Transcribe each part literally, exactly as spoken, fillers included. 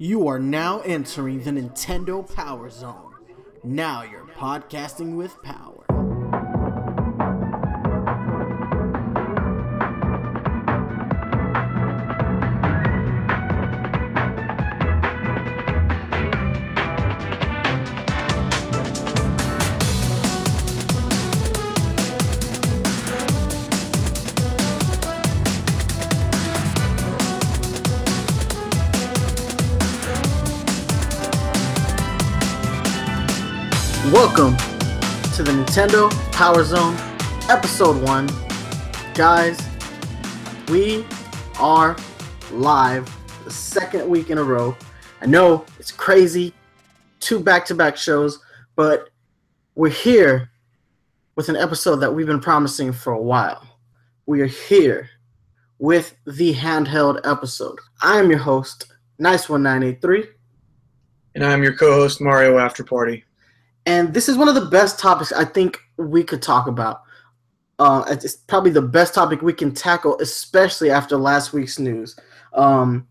You are now entering the Nintendo Power Zone. Now you're podcasting with power. Welcome to the Nintendo Power Zone, Episode one. Guys, we are live the second week in a row. I know it's crazy, two back-to-back shows, but we're here with an episode that we've been promising for a while. We are here with the handheld episode. I am your host, Nice nineteen eighty-three. And I'm your co-host, Mario After Party. And this is one of the best topics I think we could talk about. Uh, it's probably the best topic we can tackle, especially after last week's news. Um,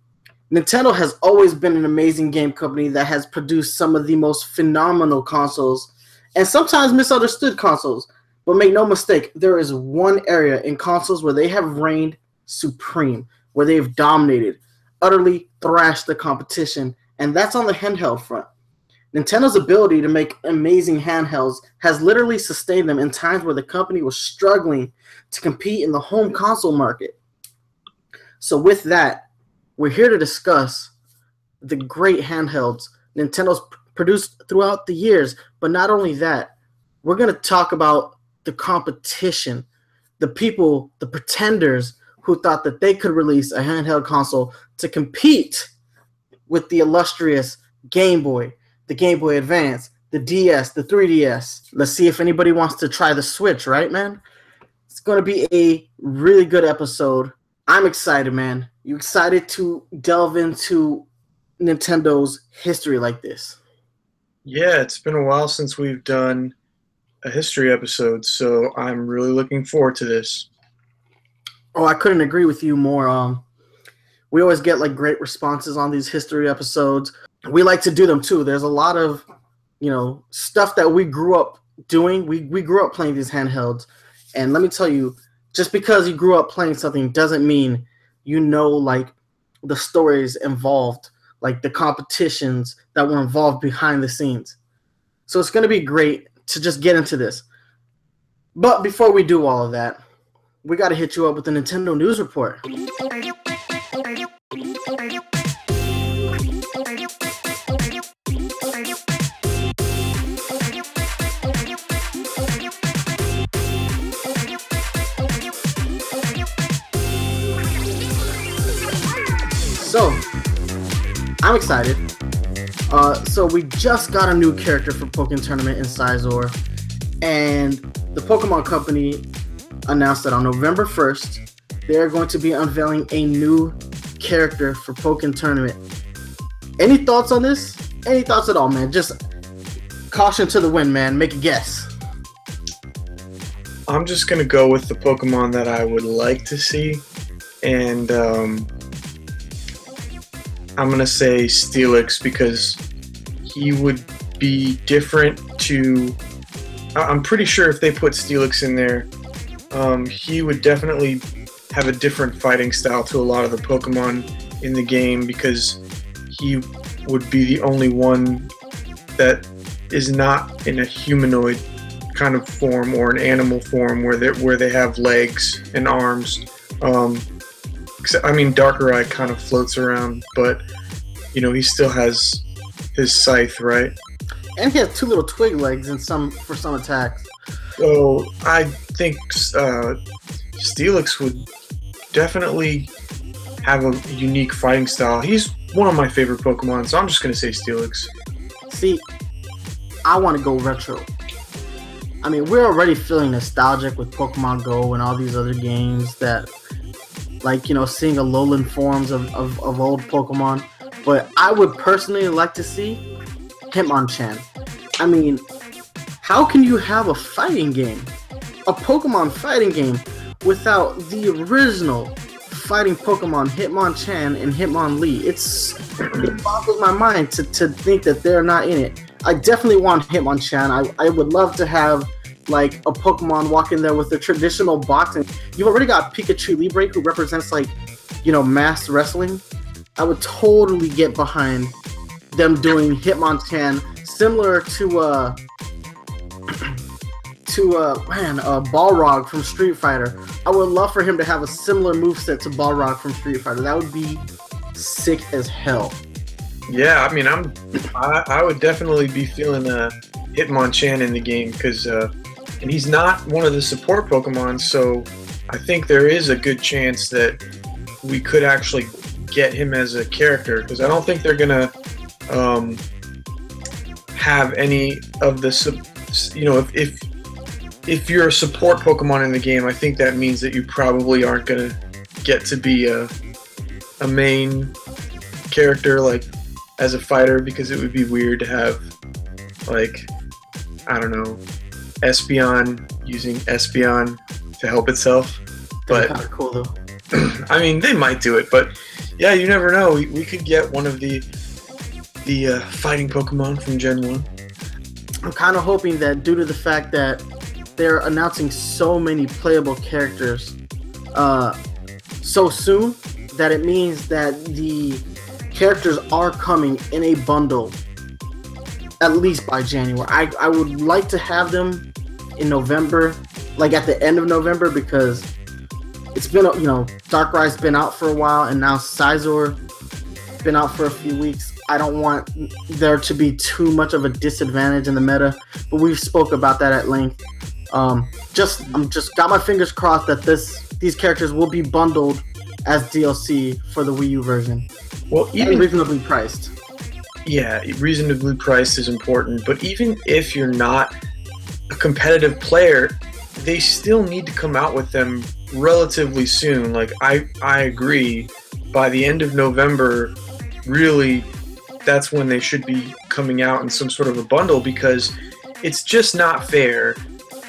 Nintendo has always been an amazing game company that has produced some of the most phenomenal consoles and sometimes misunderstood consoles. But make no mistake, there is one area in consoles where they have reigned supreme, where they've dominated, utterly thrashed the competition, and that's on the handheld front. Nintendo's ability to make amazing handhelds has literally sustained them in times where the company was struggling to compete in the home console market. So with that, we're here to discuss the great handhelds Nintendo's produced throughout the years. But not only that, we're going to talk about the competition, the people, the pretenders who thought that they could release a handheld console to compete with the illustrious Game Boy, the Game Boy Advance, the D S, the three D S. Let's see if anybody wants to try the Switch, right, man? It's going to be a really good episode. I'm excited, man. You excited to delve into Nintendo's history like this? Yeah, it's been a while since we've done a history episode, so I'm really looking forward to this. Oh, I couldn't agree with you more. Um, we always get like great responses on these history episodes. We like to do them too. There's a lot of, you know, stuff that we grew up doing. We we grew up playing these handhelds. And let me tell you, just because you grew up playing something doesn't mean you know, like, the stories involved, like the competitions that were involved behind the scenes. So it's going to be great to just get into this. But before we do all of that, we got to hit you up with the Nintendo News Report. So, I'm excited. Uh, so we just got a new character for Pokken Tournament in Scizor, and the Pokemon Company announced that on November first, they're going to be unveiling a new character for Pokken Tournament. Any thoughts on this? Any thoughts at all, man? Just caution to the wind, man. Make a guess. I'm just going to go with the Pokemon that I would like to see, and um... I'm going to say Steelix because he would be different to... I'm pretty sure if they put Steelix in there, um, he would definitely have a different fighting style to a lot of the Pokemon in the game because he would be the only one that is not in a humanoid kind of form or an animal form where they, where they have legs and arms. Um, I mean, Darkrai kind of floats around, but, you know, he still has his scythe, right? And he has two little twig legs in some for some attacks. So, I think uh, Steelix would definitely have a unique fighting style. He's one of my favorite Pokemon, so I'm just going to say Steelix. See, I want to go retro. I mean, we're already feeling nostalgic with Pokemon Go and all these other games that... like, you know, seeing Alolan forms of, of, of old Pokemon. But I would personally like to see Hitmonchan. I mean, how can you have a fighting game, a Pokemon fighting game, without the original fighting Pokemon Hitmonchan and Hitmonlee? It's it boggles my mind to, to think that they're not in it. I definitely want Hitmonchan. I, I would love to have like a Pokemon walk in there with the traditional boxing. You've already got Pikachu Libre, who represents like, you know, mass wrestling. I would totally get behind them doing Hitmonchan, similar to uh to uh man uh Balrog from Street Fighter. I would love for him to have a similar moveset to Balrog from Street Fighter. That would be sick as hell. Yeah, I mean, I'm I, I would definitely be feeling uh Hitmonchan in the game, because uh, and he's not one of the support Pokemon, so I think there is a good chance that we could actually get him as a character, because I don't think they're gonna um, have any of the sub- you know if, if if you're a support Pokemon in the game, I think that means that you probably aren't gonna get to be a a main character like as a fighter, because it would be weird to have like, I don't know, Espeon using Espeon to help itself. But that's cool though. I mean, they might do it, but yeah, you never know. We, we could get one of the the uh, fighting Pokemon from Gen one. I'm kind of hoping that due to the fact that they're announcing so many playable characters uh, so soon, that it means that the characters are coming in a bundle at least by January. I, I would like to have them in November, like at the end of November, because it's been, you know, Darkrai's been out for a while, and now Scizor has been out for a few weeks. I don't want there to be too much of a disadvantage in the meta, but we've spoke about that at length. Um, just I'm just got my fingers crossed that this these characters will be bundled as D L C for the Wii U version. Well, even reasonably priced. Yeah, reasonably priced is important, but even if you're not a competitive player, they still need to come out with them relatively soon. Like, I, I agree, by the end of November, really, that's when they should be coming out in some sort of a bundle, because it's just not fair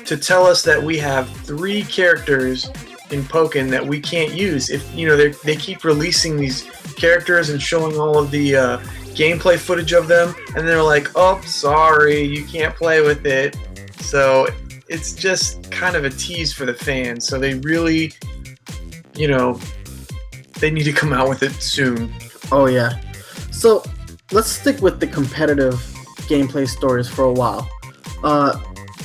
to tell us that we have three characters in Pokken that we can't use. If, you know, they they keep releasing these characters and showing all of the uh, gameplay footage of them, and they're like, oh, sorry, you can't play with it. So it's just kind of a tease for the fans. So they really, you know, they need to come out with it soon. Oh, yeah. So let's stick with the competitive gameplay stories for a while. Uh,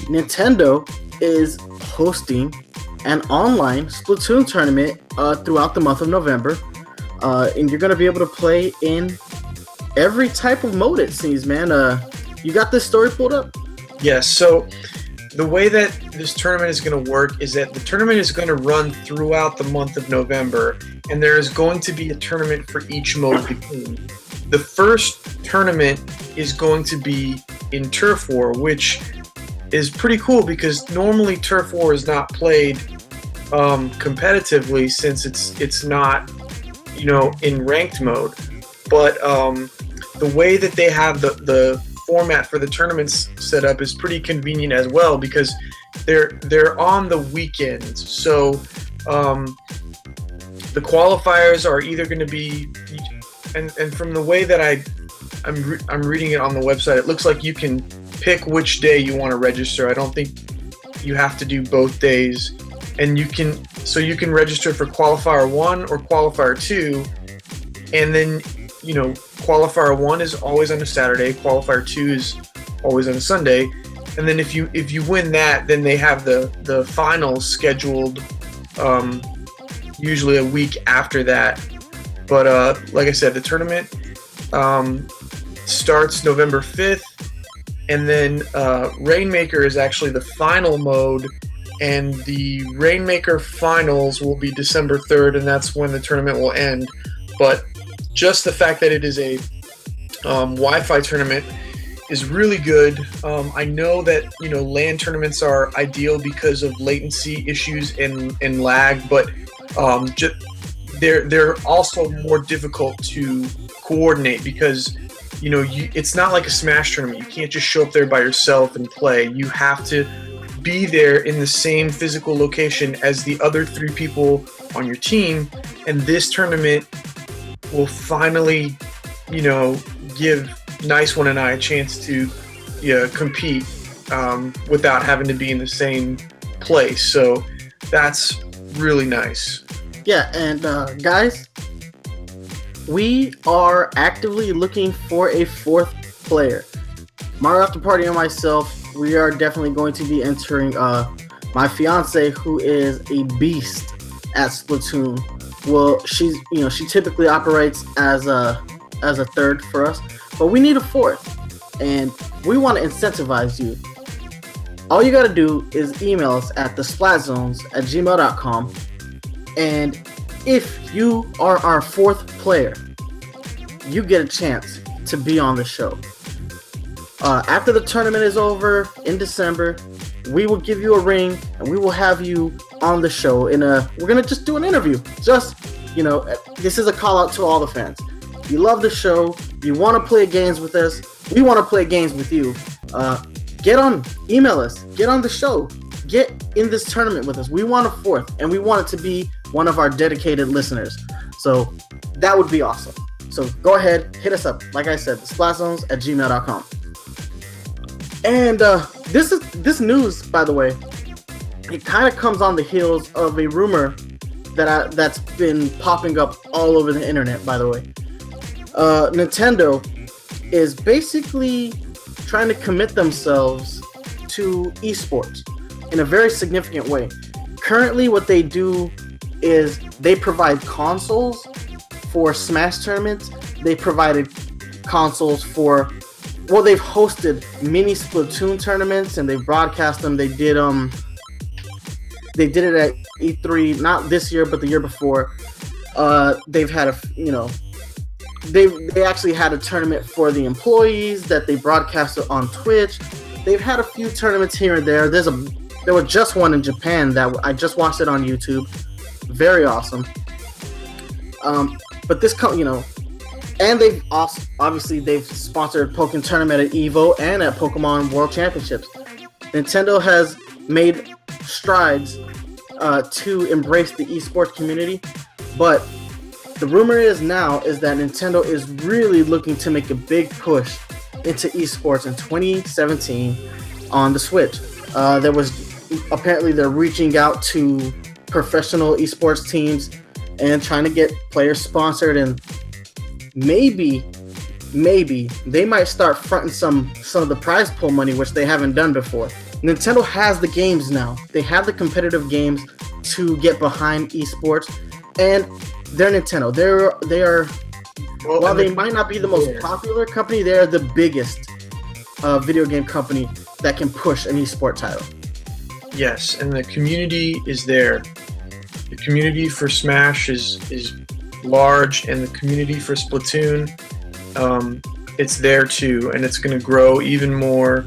Nintendo is hosting an online Splatoon tournament uh, throughout the month of November. Uh, and you're going to be able to play in every type of mode, it seems, man. Uh, you got this story pulled up? Yes. Yeah, so the way that this tournament is going to work is that the tournament is going to run throughout the month of November, and there is going to be a tournament for each mode of the game. The first tournament is going to be in Turf War, which is pretty cool because normally Turf War is not played um, competitively, since it's it's not, you know, in ranked mode. But um, the way that they have the, the format for the tournaments set up is pretty convenient as well, because they're they're on the weekends. So um, the qualifiers are either going to be, and, and from the way that I I'm re- I'm reading it on the website, it looks like you can pick which day you want to register. I don't think you have to do both days, and you can so you can register for qualifier one or qualifier two, and then, you know, qualifier one is always on a Saturday, qualifier two is always on a Sunday, and then if you if you win that, then they have the the finals scheduled um, usually a week after that. But uh, like I said, the tournament um, starts November fifth, and then uh, Rainmaker is actually the final mode, and the Rainmaker finals will be December third, and that's when the tournament will end. But just the fact that it is a um, Wi-Fi tournament is really good. Um, I know that, you know, LAN tournaments are ideal because of latency issues and, and lag, but um, ju- they're they're also more difficult to coordinate because, you know, you, it's not like a Smash tournament. You can't just show up there by yourself and play. You have to be there in the same physical location as the other three people on your team, and this tournament will finally you know, give Nice one and I a chance to yeah, compete um, without having to be in the same place. So that's really nice. Yeah, and uh, guys, we are actively looking for a fourth player. Mario After Party and myself, we are definitely going to be entering uh, my fiance, who is a beast at Splatoon. Well, she's you know she typically operates as a as a third for us, but we need a fourth, and we want to incentivize you. All you gotta do is email us at thesplatzones at gmail dot com, and if you are our fourth player, you get a chance to be on the show. Uh, after the tournament is over in December, we will give you a ring and we will have you on the show. In a, we're gonna just do an interview. Just, you know, this is a call out to all the fans. You love the show. You want to play games with us. We want to play games with you. Uh, get on, email us. Get on the show. Get in this tournament with us. We want a fourth, and we want it to be one of our dedicated listeners. So that would be awesome. So go ahead, hit us up. Like I said, thesplatzones at gmail dot com. And uh, this is this news, by the way, it kind of comes on the heels of a rumor that I, that's been popping up all over the internet, by the way. Uh, Nintendo is basically trying to commit themselves to esports in a very significant way. Currently, what they do is they provide consoles for Smash tournaments. They provided consoles for... Well, they've hosted mini Splatoon tournaments and they've broadcast them. They did um, they did it at E three, not this year, but the year before. Uh, they've had a, you know, they they actually had a tournament for the employees that they broadcasted on Twitch. They've had a few tournaments here and there. There's a there was just one in Japan that I just watched it on YouTube. Very awesome. Um, but this, co- you know. And they've also, obviously, they've sponsored Pokken tournament at EVO and at Pokemon World Championships. Nintendo has made strides uh, to embrace the esports community, but the rumor is now is that Nintendo is really looking to make a big push into esports in twenty seventeen on the Switch. Uh, there was apparently they're reaching out to professional esports teams and trying to get players sponsored and. Maybe, maybe they might start fronting some some of the prize pool money, which they haven't done before. Nintendo has the games now. They have the competitive games to get behind esports, and they're Nintendo. They're they are. Well, while they might not be the most popular company, they are the biggest uh, video game company that can push an esports title. Yes, and the community is there. The community for Smash is is. large, and the community for Splatoon, um, it's there too, and it's going to grow even more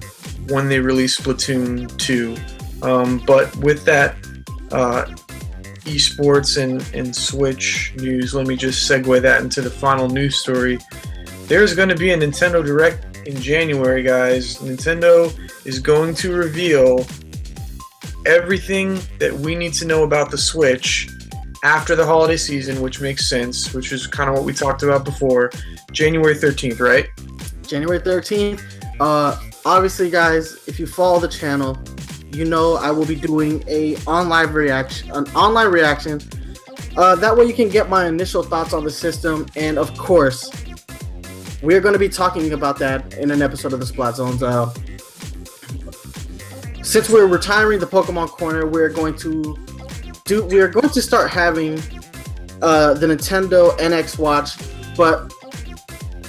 when they release Splatoon two. Um, but with that uh, esports and, and Switch news, let me just segue that into the final news story. There's going to be a Nintendo Direct in January, guys. Nintendo is going to reveal everything that we need to know about the Switch after the holiday season, which makes sense, which is kind of what we talked about before. January thirteenth, right? January thirteenth. Uh, obviously, guys, if you follow the channel, you know I will be doing a online reaction, an online reaction. Uh, that way you can get my initial thoughts on the system. And, of course, we're going to be talking about that in an episode of the Splat Zones. Uh, since we're retiring the Pokemon Corner, we're going to... Dude, we are going to start having uh, the Nintendo N X Watch, but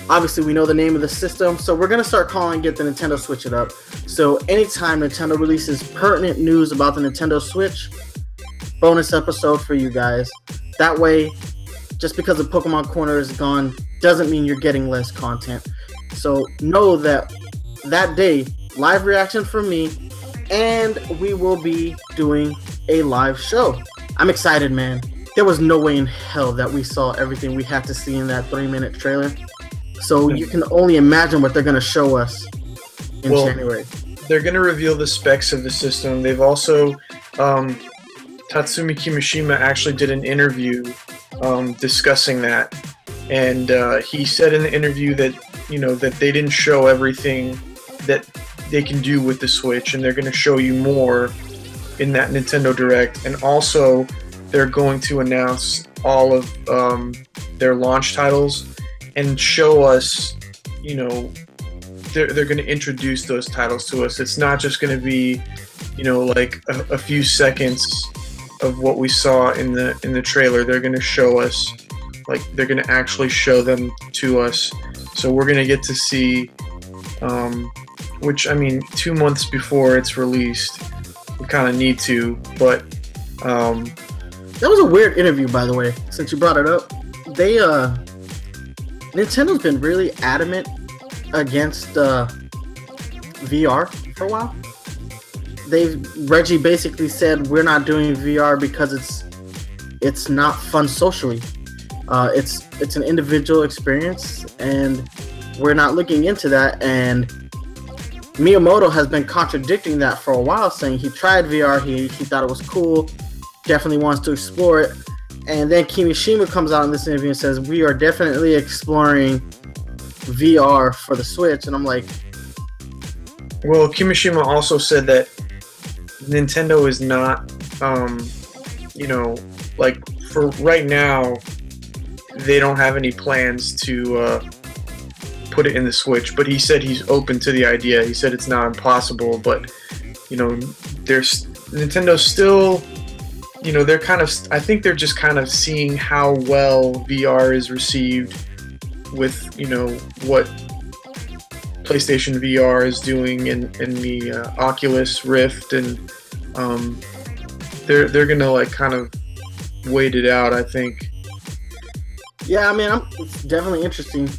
obviously we know the name of the system, so we're going to start calling it the Nintendo Switch It Up. So anytime Nintendo releases pertinent news about the Nintendo Switch, bonus episode for you guys. That way, just because the Pokemon Corner is gone doesn't mean you're getting less content. So know that that day, live reaction from me, and we will be doing a live show. I'm excited, man. There was no way in hell that we saw everything we had to see in that three-minute trailer. So you can only imagine what they're going to show us in well, January. They're going to reveal the specs of the system. They've also, um, Tatsumi Kimishima actually did an interview um, discussing that. And uh, he said in the interview that, you know, that they didn't show everything that they can do with the Switch, and they're going to show you more in that Nintendo Direct. And also, they're going to announce all of um, their launch titles and show us, you know, they're, they're going to introduce those titles to us. It's not just going to be, you know, like a, a few seconds of what we saw in the in the trailer. They're going to show us, like, they're going to actually show them to us. So we're going to get to see, um, which, I mean, two months before it's released, we kind of need to, but... Um, that was a weird interview, by the way, since you brought it up. They, uh... Nintendo's been really adamant against uh, V R for a while. They've Reggie basically said, we're not doing V R because it's it's not fun socially. Uh, it's it's an individual experience, and we're not looking into that. And Miyamoto has been contradicting that for a while, saying he tried V R, he, he thought it was cool, definitely wants to explore it. And then Kimishima comes out in this interview and says, we are definitely exploring V R for the Switch. And I'm like... Well, Kimishima also said that Nintendo is not, um, you know, like, for right now, they don't have any plans to uh, put it in the Switch. But he said he's open to the idea. He said it's not impossible, but, you know, there's Nintendo's still... You know, they're kind of, I think they're just kind of seeing how well V R is received with, you know, what PlayStation V R is doing and, and the uh, Oculus Rift, and um, they're they're going to, like, kind of wait it out, I think. Yeah, I mean, I'm, it's definitely interesting.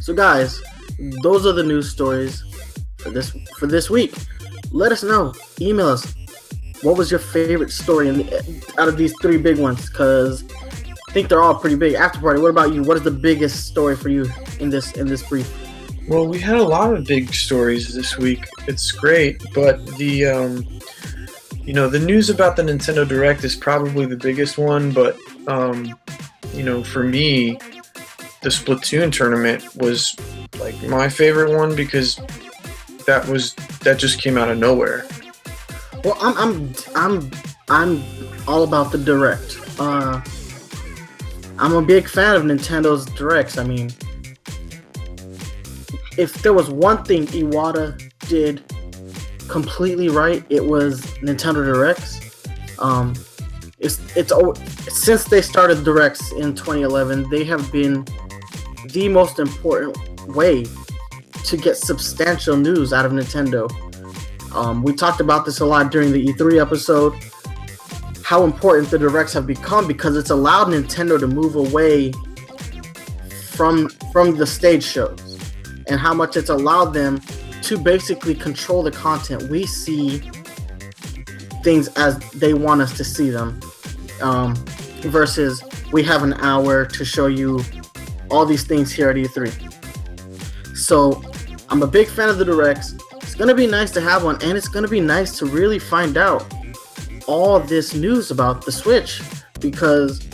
So, guys, those are the news stories for this for this week. Let us know. Email us. What was your favorite story in the, out of these three big ones? Because I think they're all pretty big. After Party, what about you? What is the biggest story for you in this in this brief? Well, we had a lot of big stories this week. It's great, but the um, you know, the news about the Nintendo Direct is probably the biggest one. But um, you know, for me, the Splatoon tournament was like my favorite one because that was that just came out of nowhere. Well, I'm I'm I'm I'm all about the Direct. Uh, I'm a big fan of Nintendo's Directs. I mean, if there was one thing Iwata did completely right, it was Nintendo Directs. Um, it's it's since they started Directs in twenty eleven, they have been the most important way to get substantial news out of Nintendo. Um, we talked about this a lot during the E three episode, how important the Directs have become because it's allowed Nintendo to move away from from the stage shows and how much it's allowed them to basically control the content. We see things as they want us to see them um, versus we have an hour to show you all these things here at E three. So I'm a big fan of the Directs. It's going to be nice to have one, and it's going to be nice to really find out all this news about the Switch because,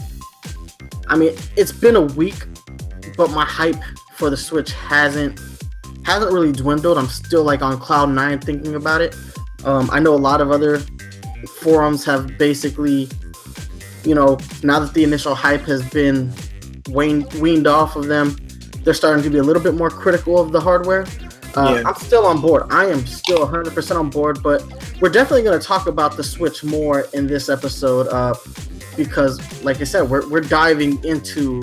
I mean, it's been a week, but my hype for the Switch hasn't hasn't really dwindled. I'm still, like, on cloud nine thinking about it. Um, I know a lot of other forums have basically, you know, now that the initial hype has been weaned, weaned off of them, they're starting to be a little bit more critical of the hardware. Uh, yeah. I'm still on board. I am still one hundred percent on board, but we're definitely going to talk about the Switch more in this episode uh, because, like I said, we're we're diving into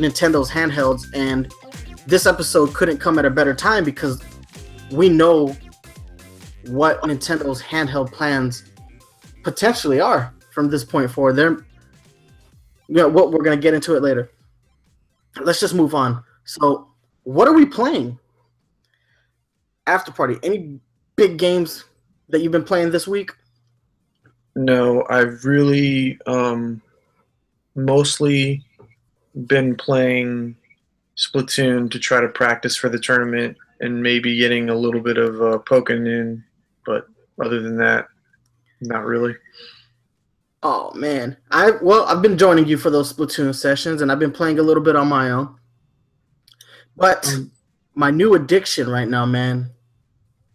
Nintendo's handhelds, and this episode couldn't come at a better time because we know what Nintendo's handheld plans potentially are from this point forward. They're, you know, what we're going to get into it later. Let's just move on. So, what are we playing? After Party, any big games that you've been playing this week? No, I've really um, mostly been playing Splatoon to try to practice for the tournament and maybe getting a little bit of uh, Pokken in, but other than that, not really. Oh man, I well I've been joining you for those Splatoon sessions, and I've been playing a little bit on my own. But my new addiction right now, man,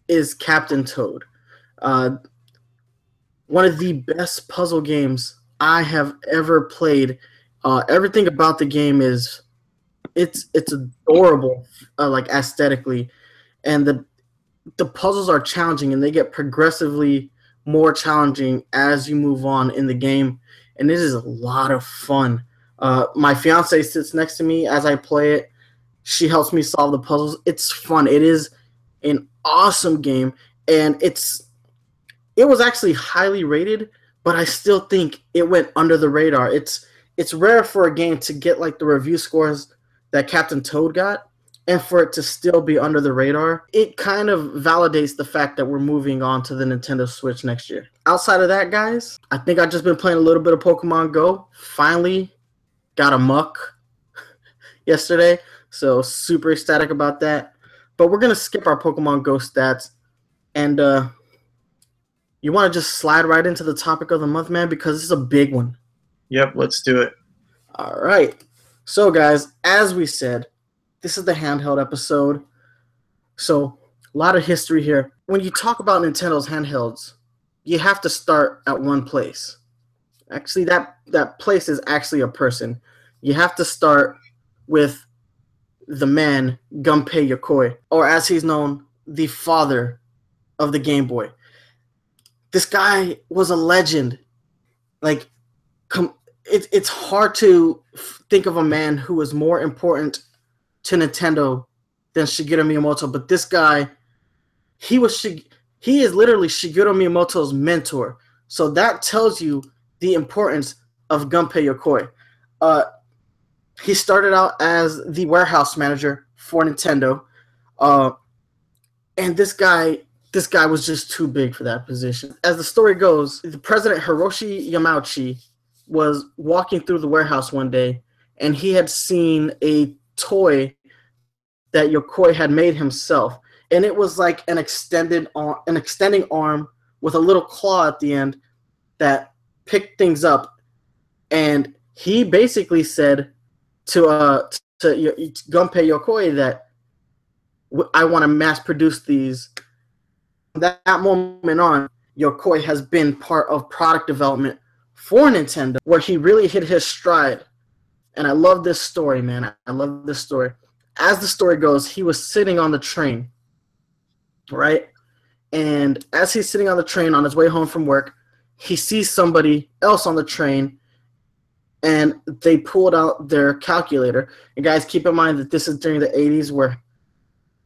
is Captain Toad. Uh, one of the best puzzle games I have ever played. Uh, everything about the game is it's it's adorable, uh, like aesthetically, and the the puzzles are challenging, and they get progressively more challenging as you move on in the game, and it is a lot of fun. Uh, my fiance sits next to me as I play it. She helps me solve the puzzles. It's fun. It is an awesome game, and it's it was actually highly rated, but I still think it went under the radar. It's it's rare for a game to get like the review scores that Captain Toad got, and for it to still be under the radar. It kind of validates the fact that we're moving on to the Nintendo Switch next year. Outside of that, guys, I think I've just been playing a little bit of Pokemon Go. Finally got a muck yesterday, so super ecstatic about that. But we're going to skip our Pokemon Go stats, and uh, you want to just slide right into the topic of the month, man, because this is a big one. Yep, let's do it. All right. So, guys, as we said, this is the handheld episode, so a lot of history here. When you talk about Nintendo's handhelds, you have to start at one place. Actually, that, that place is actually a person. You have to start with the man, Gunpei Yokoi, or as he's known, the father of the Game Boy. This guy was a legend. Like, com- it, it's hard to f- think of a man who was more important to Nintendo than Shigeru Miyamoto, but this guy, he was Shig- he is literally Shigeru Miyamoto's mentor. So that tells you the importance of Gunpei Yokoi. Uh, he started out as the warehouse manager for Nintendo, uh, and this guy, this guy was just too big for that position. As the story goes, the president Hiroshi Yamauchi was walking through the warehouse one day, and he had seen a toy that Yokoi had made himself, and it was like an extended arm, an extending arm with a little claw at the end that picked things up. And he basically said to uh to Gunpei Yokoi that I want to mass produce these. From that moment on, Yokoi has been part of product development for Nintendo, where he really hit his stride. And I love this story, man. I love this story. As the story goes, he was sitting on the train, right? And as he's sitting on the train on his way home from work, he sees somebody else on the train, and they pulled out their calculator. And guys, keep in mind that this is during the eighties where,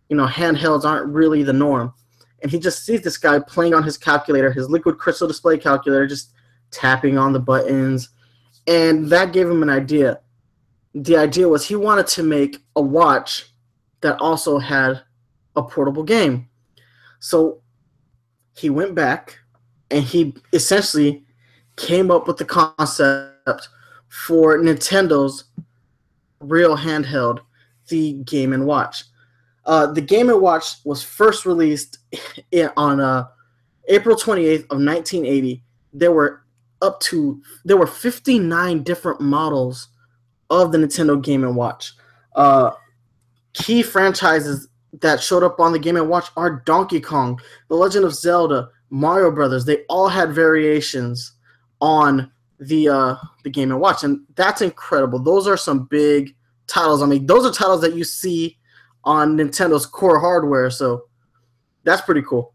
you know, handhelds aren't really the norm. And he just sees this guy playing on his calculator, his liquid crystal display calculator, just tapping on the buttons. And that gave him an idea. The idea was he wanted to make a watch that also had a portable game. So he went back and he essentially came up with the concept for Nintendo's real handheld, the Game and Watch. Uh, the Game and Watch was first released on uh, April twenty-eighth of nineteen eighty. There were up to there were fifty-nine different models of the Nintendo Game and Watch. Uh, key franchises that showed up on the Game and Watch are Donkey Kong, The Legend of Zelda, Mario Brothers. They all had variations on the uh, the Game and Watch, and that's incredible. Those are some big titles. I mean, those are titles that you see on Nintendo's core hardware, so that's pretty cool.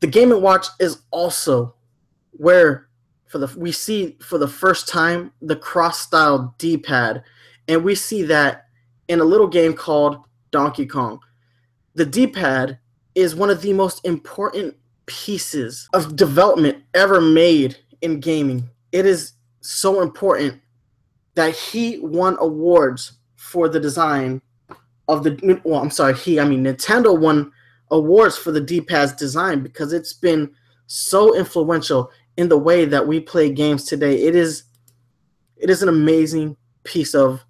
The Game and Watch is also where for the we see for the first time the cross-style D-pad, and we see that in a little game called Donkey Kong. The D-pad is one of the most important pieces of development ever made in gaming. It is so important that he won awards for the design of the well, I'm sorry, he, I mean Nintendo won awards for the D-pad's design because it's been so influential in the way that we play games today. It is it is an amazing piece of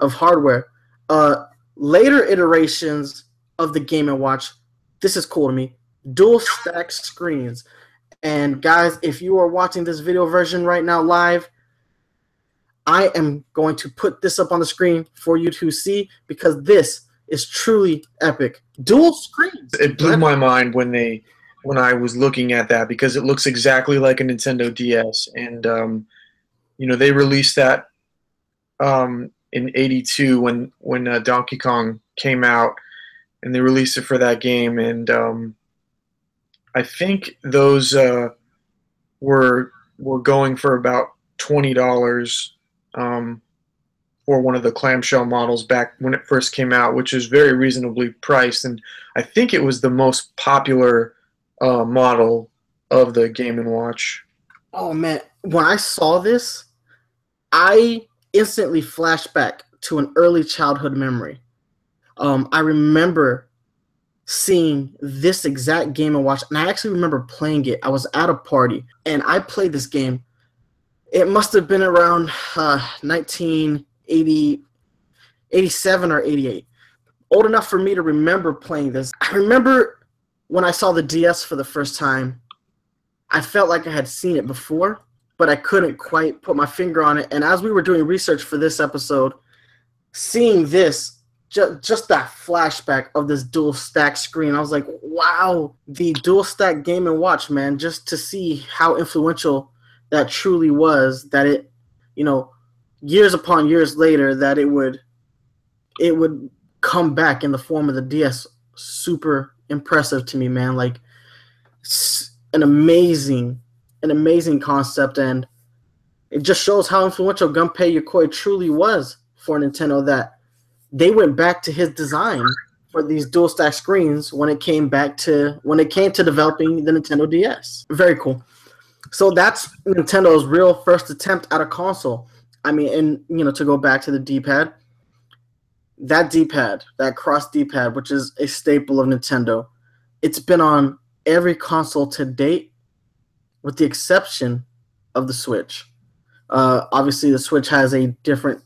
of hardware. Uh, later iterations of the Game and Watch, this is cool to me, dual stack screens. And guys, if you are watching this video version right now live, I am going to put this up on the screen for you to see, because this is truly epic. Dual screens. It blew my mind when they when I was looking at that, because it looks exactly like a Nintendo D S, and um, you know, they released that um, in eighty-two when when uh, Donkey Kong came out, and they released it for that game, and um, I think those uh, were were going for about twenty dollars. Um, or one of the clamshell models back when it first came out, which is very reasonably priced, and I think it was the most popular uh, model of the Game and Watch. Oh man, when I saw this, I instantly flashed back to an early childhood memory. Um, I remember seeing this exact Game and Watch, and I actually remember playing it. I was at a party, and I played this game. It must have been around uh, nineteen eighty, eighty-seven or eighty-eight. Old enough for me to remember playing this. I remember when I saw the D S for the first time, I felt like I had seen it before, but I couldn't quite put my finger on it. And as we were doing research for this episode, seeing this, ju just that flashback of this dual stack screen, I was like, wow, the dual stack Game and Watch, man, just to see how influential that truly was, that it, you know, years upon years later, that it would it would come back in the form of the D S. Super impressive to me, man. Like, it's an amazing, an amazing concept, and it just shows how influential Gunpei Yokoi truly was for Nintendo, that they went back to his design for these dual stack screens when it came back to when it came to developing the Nintendo D S. Very cool. So that's Nintendo's real first attempt at a console. I mean, and, you know, to go back to the D-pad, that D-pad, that cross D-pad, which is a staple of Nintendo, it's been on every console to date with the exception of the Switch. Uh, obviously, the Switch has a different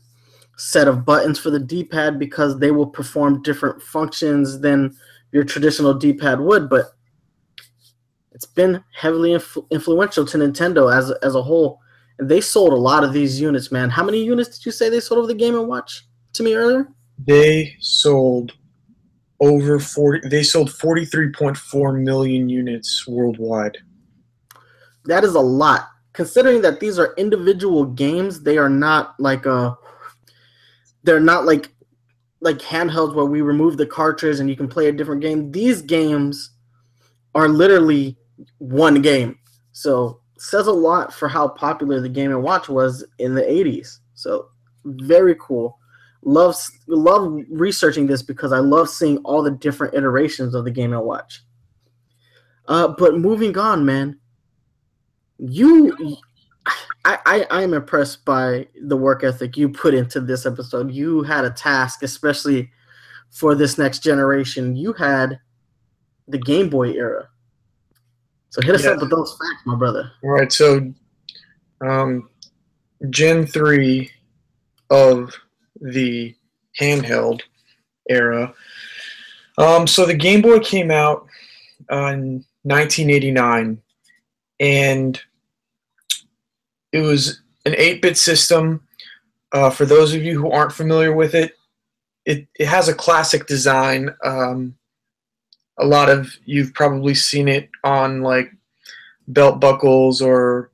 set of buttons for the D-pad because they will perform different functions than your traditional D-pad would, but it's been heavily influ influential to Nintendo as as a whole. And they sold a lot of these units, man. How many units did you say they sold of the Game and Watch to me earlier? They sold over forty. They sold forty-three point four million units worldwide. That is a lot, considering that these are individual games. They are not like a. They're not like, like handhelds where we remove the cartridge and you can play a different game. These games are literally one game. So says a lot for how popular the Game and Watch was in the eighties. So very cool. Love love researching this because I love seeing all the different iterations of the Game and Watch. Uh, but moving on, man. You, I, I, I am impressed by the work ethic you put into this episode. You had a task, especially for this next generation. You had the Game Boy era. So hit us yeah. up with those facts, my brother. All right, so um, Gen three of the handheld era. Um, so the Game Boy came out uh, in nineteen eighty-nine, and it was an eight bit system. Uh, for those of you who aren't familiar with it, it, it has a classic design. Um, A lot of you've probably seen it on like belt buckles or,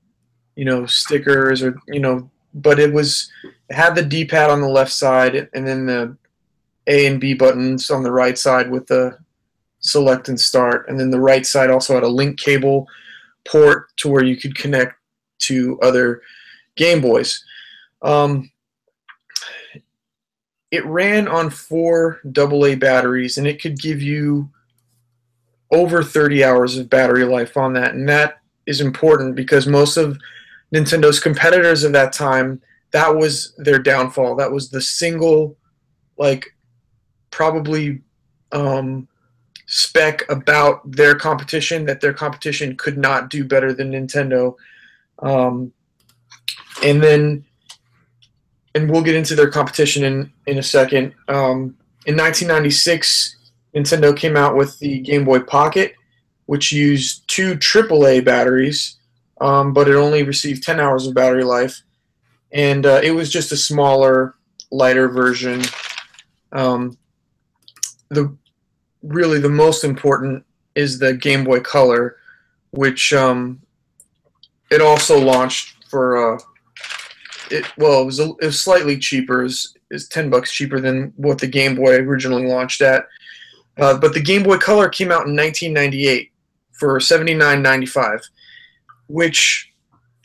you know, stickers or, you know, but it was it had the D-pad on the left side and then the A and B buttons on the right side with the select and start, and then the right side also had a link cable port to where you could connect to other Game Boys. Um, it ran on four double A batteries, and it could give you over thirty hours of battery life on that, and that is important because most of Nintendo's competitors of that time, that was their downfall. That was the single, like, probably um, spec about their competition, that their competition could not do better than Nintendo. Um, and then, and we'll get into their competition in, in a second. Um, in nineteen ninety-six, Nintendo came out with the Game Boy Pocket, which used two triple A batteries, um, but it only received ten hours of battery life. And uh, it was just a smaller, lighter version. Um, the really the most important is the Game Boy Color, which um, it also launched for. Uh, it well, it was, a, it was slightly cheaper. It's is ten bucks cheaper than what the Game Boy originally launched at. Uh, but the Game Boy Color came out in nineteen ninety-eight for seventy-nine ninety-five, which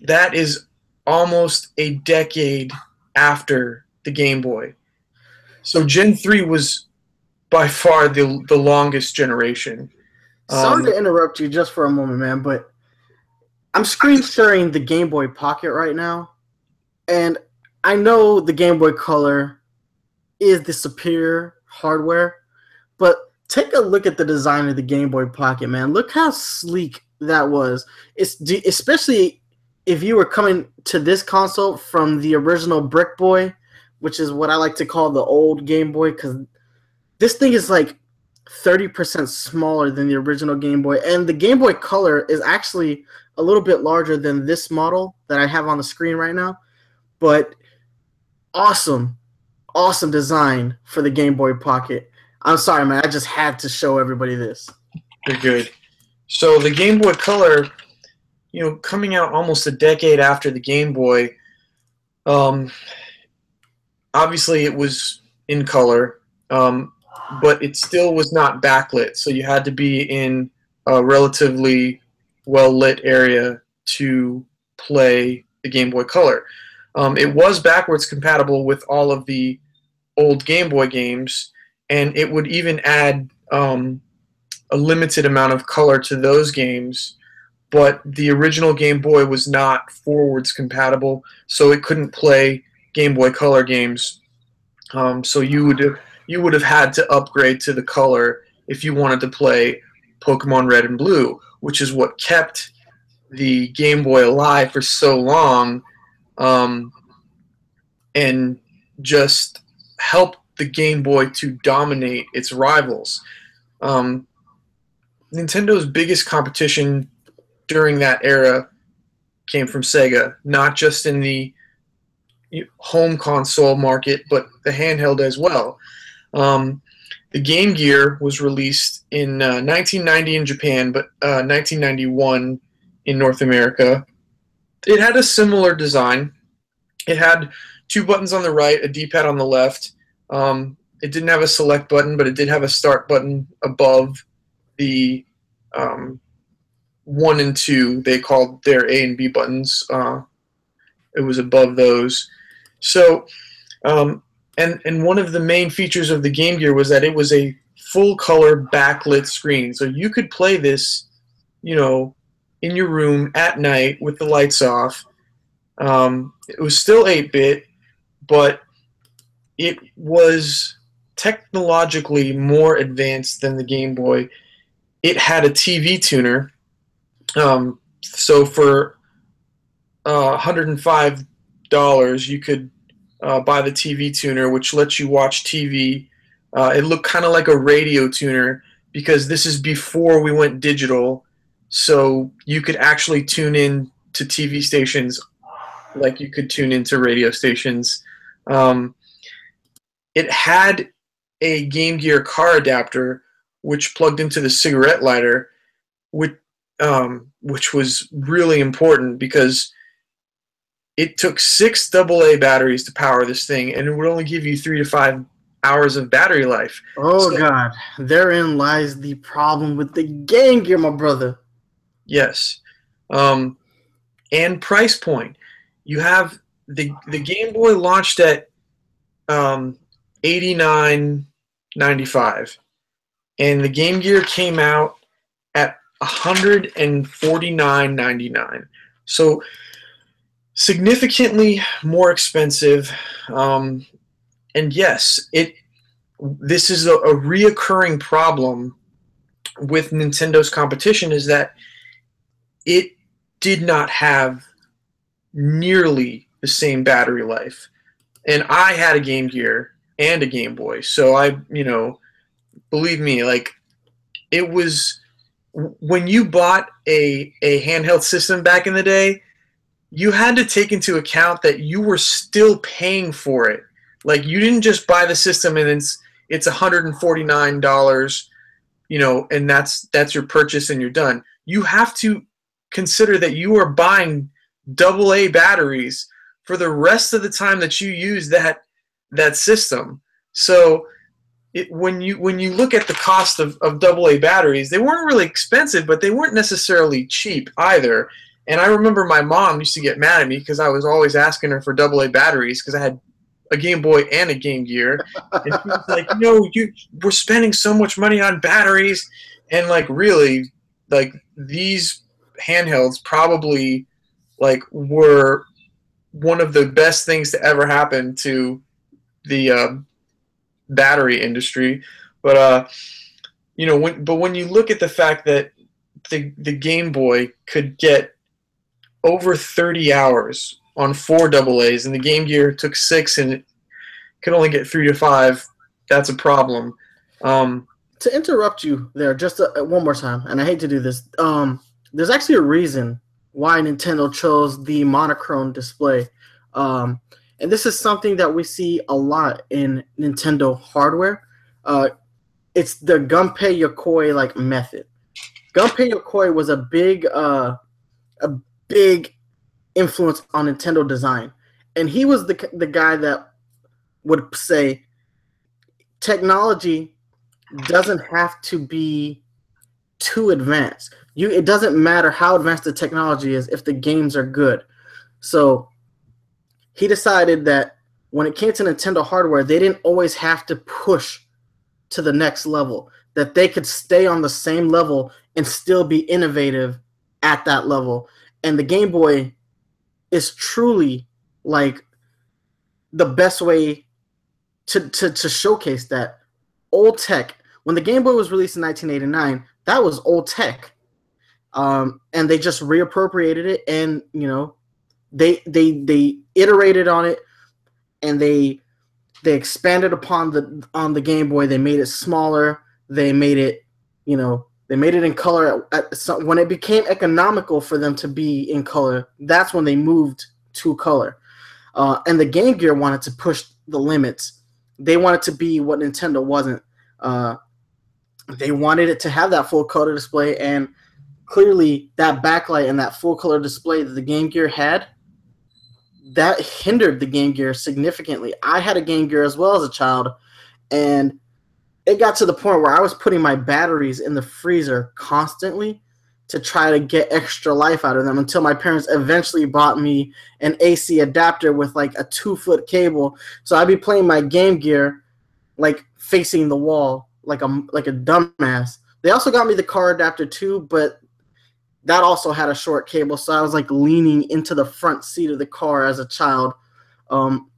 that is almost a decade after the Game Boy. So Gen three was by far the the longest generation. Sorry um, to interrupt you just for a moment, man, but I'm screen sharing the Game Boy Pocket right now, and I know the Game Boy Color is the superior hardware, but take a look at the design of the Game Boy Pocket, man. Look how sleek that was. It's especially if you were coming to this console from the original Brick Boy, which is what I like to call the old Game Boy, because this thing is like thirty percent smaller than the original Game Boy. And the Game Boy Color is actually a little bit larger than this model that I have on the screen right now. But awesome, awesome design for the Game Boy Pocket. I'm sorry, man. I just had to show everybody this. You're good. So the Game Boy Color, you know, coming out almost a decade after the Game Boy, um, obviously it was in color, um, but it still was not backlit, so you had to be in a relatively well-lit area to play the Game Boy Color. Um, it was backwards compatible with all of the old Game Boy games, and it would even add um, a limited amount of color to those games. But the original Game Boy was not forwards compatible, so it couldn't play Game Boy Color games. Um, so you would you would have had to upgrade to the Color if you wanted to play Pokemon Red and Blue, which is what kept the Game Boy alive for so long, um, and just helped the Game Boy to dominate its rivals. Um, Nintendo's biggest competition during that era came from Sega, not just in the home console market, but the handheld as well. Um, the Game Gear was released in uh, nineteen ninety in Japan, but uh, nineteen ninety-one in North America. It had a similar design. It had two buttons on the right, a D-pad on the left. Um, it didn't have a select button, but it did have a start button above the um, one and two, they called their A and B buttons. Uh, it was above those. So, um, and, and one of the main features of the Game Gear was that it was a full-color backlit screen. So you could play this, you know, in your room at night with the lights off. Um, it was still eight bit, but it was technologically more advanced than the Game Boy. It had a T V tuner. Um, so for uh, one hundred five dollars, you could uh, buy the T V tuner, which lets you watch T V. Uh, it looked kind of like a radio tuner because this is before we went digital, so you could actually tune in to T V stations like you could tune into radio stations. Um, it had a Game Gear car adapter, which plugged into the cigarette lighter, which Um, which was really important because it took six double A batteries to power this thing, and it would only give you three to five hours of battery life. Oh, so, God. Therein lies the problem with the Game Gear, my brother. Yes. Um, and price point. You have the, the Game Boy launched at um, eighty-nine ninety-five, and the Game Gear came out at one hundred forty-nine ninety-nine, so significantly more expensive. Um, and yes, it this is a, a reoccurring problem with Nintendo's competition, is that it did not have nearly the same battery life. And I had a Game Gear and a Game Boy, so I, you know, believe me, like it was. when you bought a, a handheld system back in the day, you had to take into account that you were still paying for it. Like, you didn't just buy the system and it's it's one hundred forty-nine dollars, you know, and that's that's your purchase and you're done. You have to consider that you are buying double A batteries for the rest of the time that you use that that system. So it, when you when you look at the cost of of double A batteries, they weren't really expensive, but they weren't necessarily cheap either. And I remember my mom used to get mad at me because I was always asking her for double A batteries because I had a Game Boy and a Game Gear. And she was like, no, you, we're spending so much money on batteries. And, like, really, like, these handhelds probably, like, were one of the best things to ever happen to the uh, battery industry. But, uh, you know, when, but when you look at the fact that the, the Game Boy could get over thirty hours on four double A's, and the Game Gear took six, and it could only get three to five. That's a problem. Um, to interrupt you there, just a, one more time, and I hate to do this. Um, there's actually a reason why Nintendo chose the monochrome display, um, and this is something that we see a lot in Nintendo hardware. Uh, it's the Gunpei Yokoi like method. Gunpei Yokoi was a big, uh, a big influence on Nintendo design, and he was the the guy that would say technology doesn't have to be too advanced. You, it doesn't matter how advanced the technology is if the games are good. So he decided that when it came to Nintendo hardware, they didn't always have to push to the next level, that they could stay on the same level and still be innovative at that level. And the Game Boy is truly like the best way to, to, to showcase that old tech. When the Game Boy was released in nineteen eighty-nine, that was old tech. Um, and they just reappropriated it, and, you know, they they they iterated on it, and they they expanded upon the on the Game Boy. They made it smaller. They made it, you know, they made it in color. At some, when it became economical for them to be in color, that's when they moved to color. Uh, and the Game Gear wanted to push the limits. They wanted to be what Nintendo wasn't. Uh, they wanted it to have that full color display, and clearly that backlight and that full color display that the Game Gear had, that hindered the Game Gear significantly. I had a Game Gear as well as a child, and it got to the point where I was putting my batteries in the freezer constantly to try to get extra life out of them, until my parents eventually bought me an A C adapter with like a two-foot cable. So I'd be playing my Game Gear like facing the wall like a, like a dumbass. They also got me the car adapter too, but that also had a short cable, so I was like leaning into the front seat of the car as a child. Um,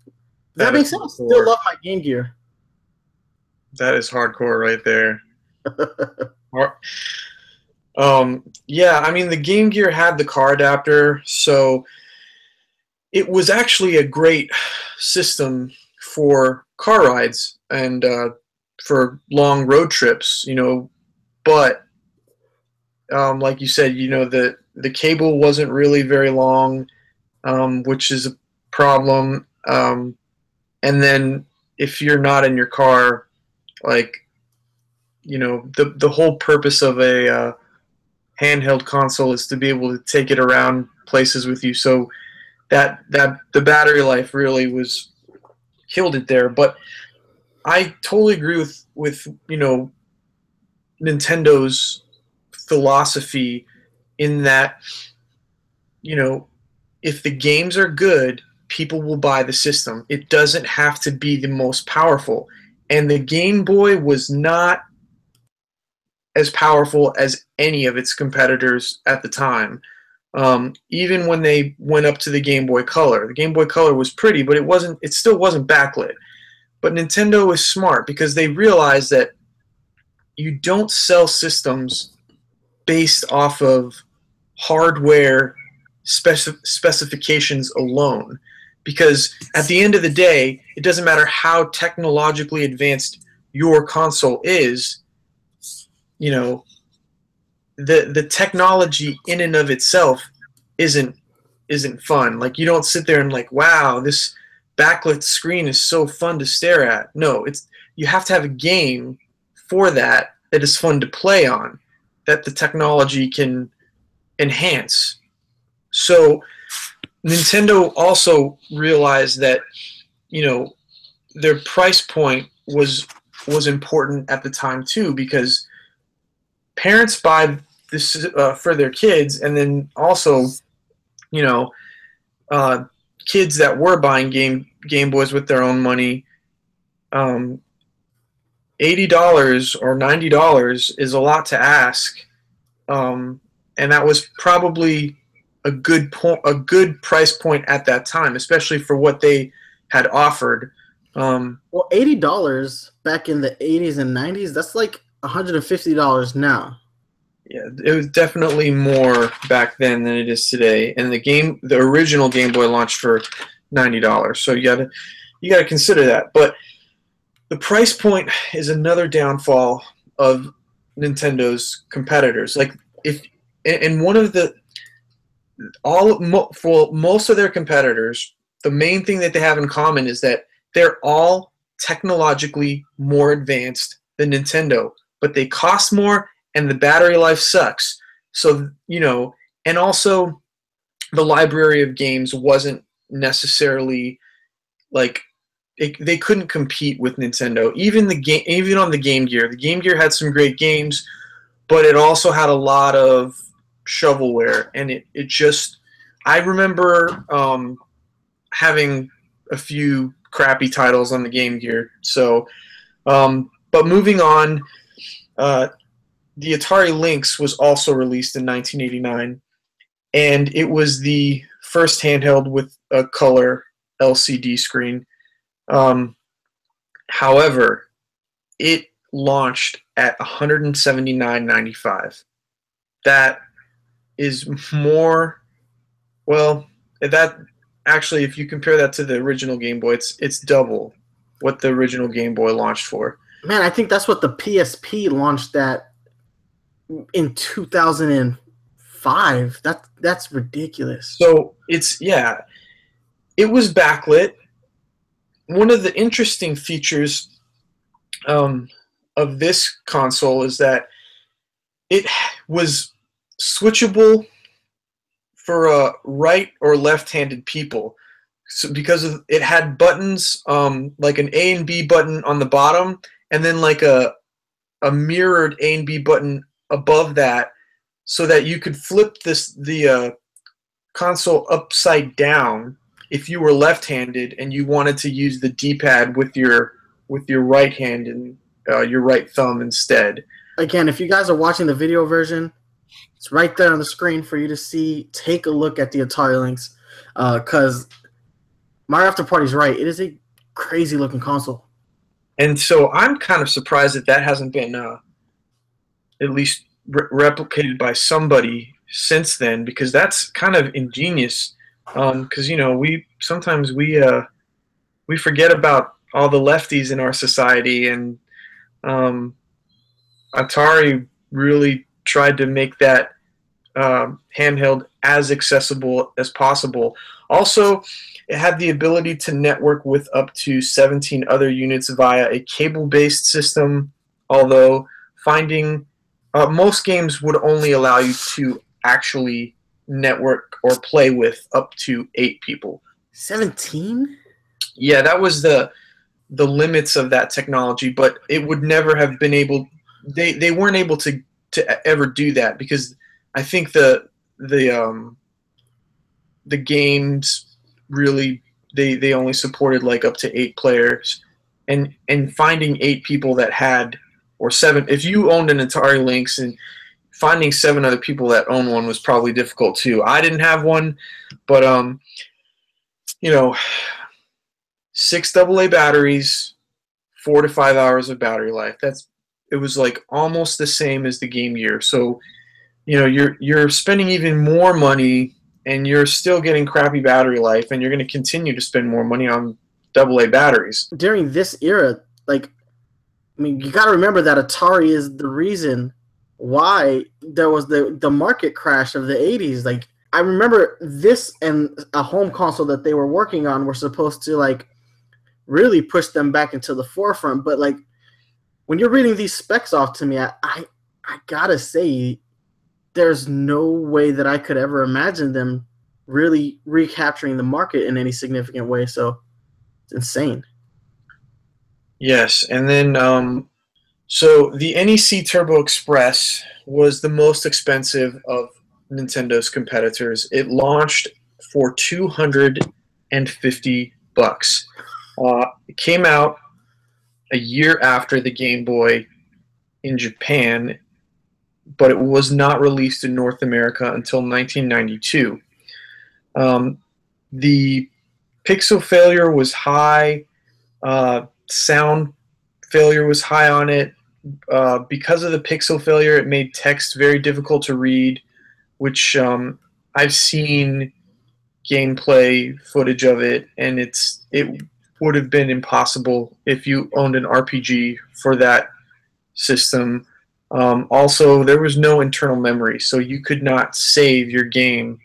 that, that being said, I still love my Game Gear. That is hardcore right there. um, yeah, I mean, the Game Gear had the car adapter, so it was actually a great system for car rides and uh, for long road trips, you know. But um, like you said, you know, the, the cable wasn't really very long, um, which is a problem. Um, and then if you're not in your car, like, you know, the the whole purpose of a uh, handheld console is to be able to take it around places with you. So that that the battery life really was killed it there. But I totally agree with with you know, Nintendo's philosophy in that, you know, if the games are good, people will buy the system. It doesn't have to be the most powerful. And the Game Boy was not as powerful as any of its competitors at the time. Um, even when they went up to the Game Boy Color, the Game Boy Color was pretty, but it wasn't. It still wasn't backlit. But Nintendo is smart because they realized that you don't sell systems based off of hardware spec- specifications alone. Because at the end of the day, it doesn't matter how technologically advanced your console is, you know, the the technology in and of itself isn't isn't fun. Like, you don't sit there and like, wow, this backlit screen is so fun to stare at. No, it's you have to have a game for that that is fun to play on, that the technology can enhance. So Nintendo also realized that, you know, their price point was was important at the time too, because parents buy this uh, for their kids, and then also, you know, uh, kids that were buying game Game Boys with their own money, um, eighty dollars or ninety dollars is a lot to ask, um, and that was probably a good point, a good price point at that time, especially for what they had offered. Um, well, eighty dollars back in the eighties and nineties, that's like one hundred fifty dollars now. Yeah, it was definitely more back then than it is today. And the game, the original Game Boy launched for ninety dollars, so you gotta you gotta consider that. But the price point is another downfall of Nintendo's competitors. Like, if and one of the all for most of their competitors, the main thing that they have in common is that they're all technologically more advanced than Nintendo, but they cost more and the battery life sucks. So, you know, and also the library of games wasn't necessarily like it, they couldn't compete with Nintendo. Even the game, even on the Game Gear, the Game Gear had some great games, but it also had a lot of shovelware, and it it just I remember um, having a few crappy titles on the Game Gear. So, um, but moving on, uh, the Atari Lynx was also released in nineteen eighty-nine, and it was the first handheld with a color L C D screen. Um, however, it launched at one hundred seventy-nine dollars and ninety-five cents. That is more, well, that actually, if you compare that to the original Game Boy, it's it's double what the original Game Boy launched for. Man, I think that's what the P S P launched at in two thousand five. That that's ridiculous. So it's yeah, it was backlit. One of the interesting features um, of this console is that it was switchable for uh, right or left-handed people, so because of, it had buttons um, like an A and B button on the bottom, and then like a a mirrored A and B button above that, so that you could flip this the uh, console upside down if you were left-handed and you wanted to use the D-pad with your with your right hand and uh, your right thumb instead. Again, if you guys are watching the video version, it's right there on the screen for you to see. Take a look at the Atari Lynx, because uh, Mario After Party's right. It is a crazy-looking console. And so I'm kind of surprised that that hasn't been uh, at least re replicated by somebody since then, because that's kind of ingenious. Because um, you know, we sometimes we uh, we forget about all the lefties in our society, and um, Atari really tried to make that um, handheld as accessible as possible. Also, it had the ability to network with up to seventeen other units via a cable-based system, although finding uh, most games would only allow you to actually network or play with up to eight people. seventeen? Yeah, that was the the limits of that technology, but it would never have been able, they, they weren't able to to ever do that, because I think the the um, the games really they they only supported like up to eight players, and and finding eight people that had, or seven if you owned an Atari Lynx, and finding seven other people that own one was probably difficult too. I didn't have one, but um you know, six double A batteries, four to five hours of battery life. That's it was like almost the same as the Game Gear. So, you know, you're you're spending even more money, and you're still getting crappy battery life, and you're going to continue to spend more money on double A batteries. During this era, like, I mean, you got to remember that Atari is the reason why there was the, the market crash of the eighties. Like, I remember this and a home console that they were working on were supposed to, like, really push them back into the forefront. But, like, when you're reading these specs off to me, I, I, I gotta say, there's no way that I could ever imagine them really recapturing the market in any significant way. So it's insane. Yes, and then um, so the N E C Turbo Express was the most expensive of Nintendo's competitors. It launched for two hundred fifty bucks. Uh, it came out a year after the Game Boy in Japan, but it was not released in North America until nineteen ninety-two. Um, the pixel failure was high, uh, sound failure was high on it. Uh, because of the pixel failure, it made text very difficult to read, which um, I've seen gameplay footage of it, and it's it would have been impossible if you owned an R P G for that system. Um, also, there was no internal memory, so you could not save your game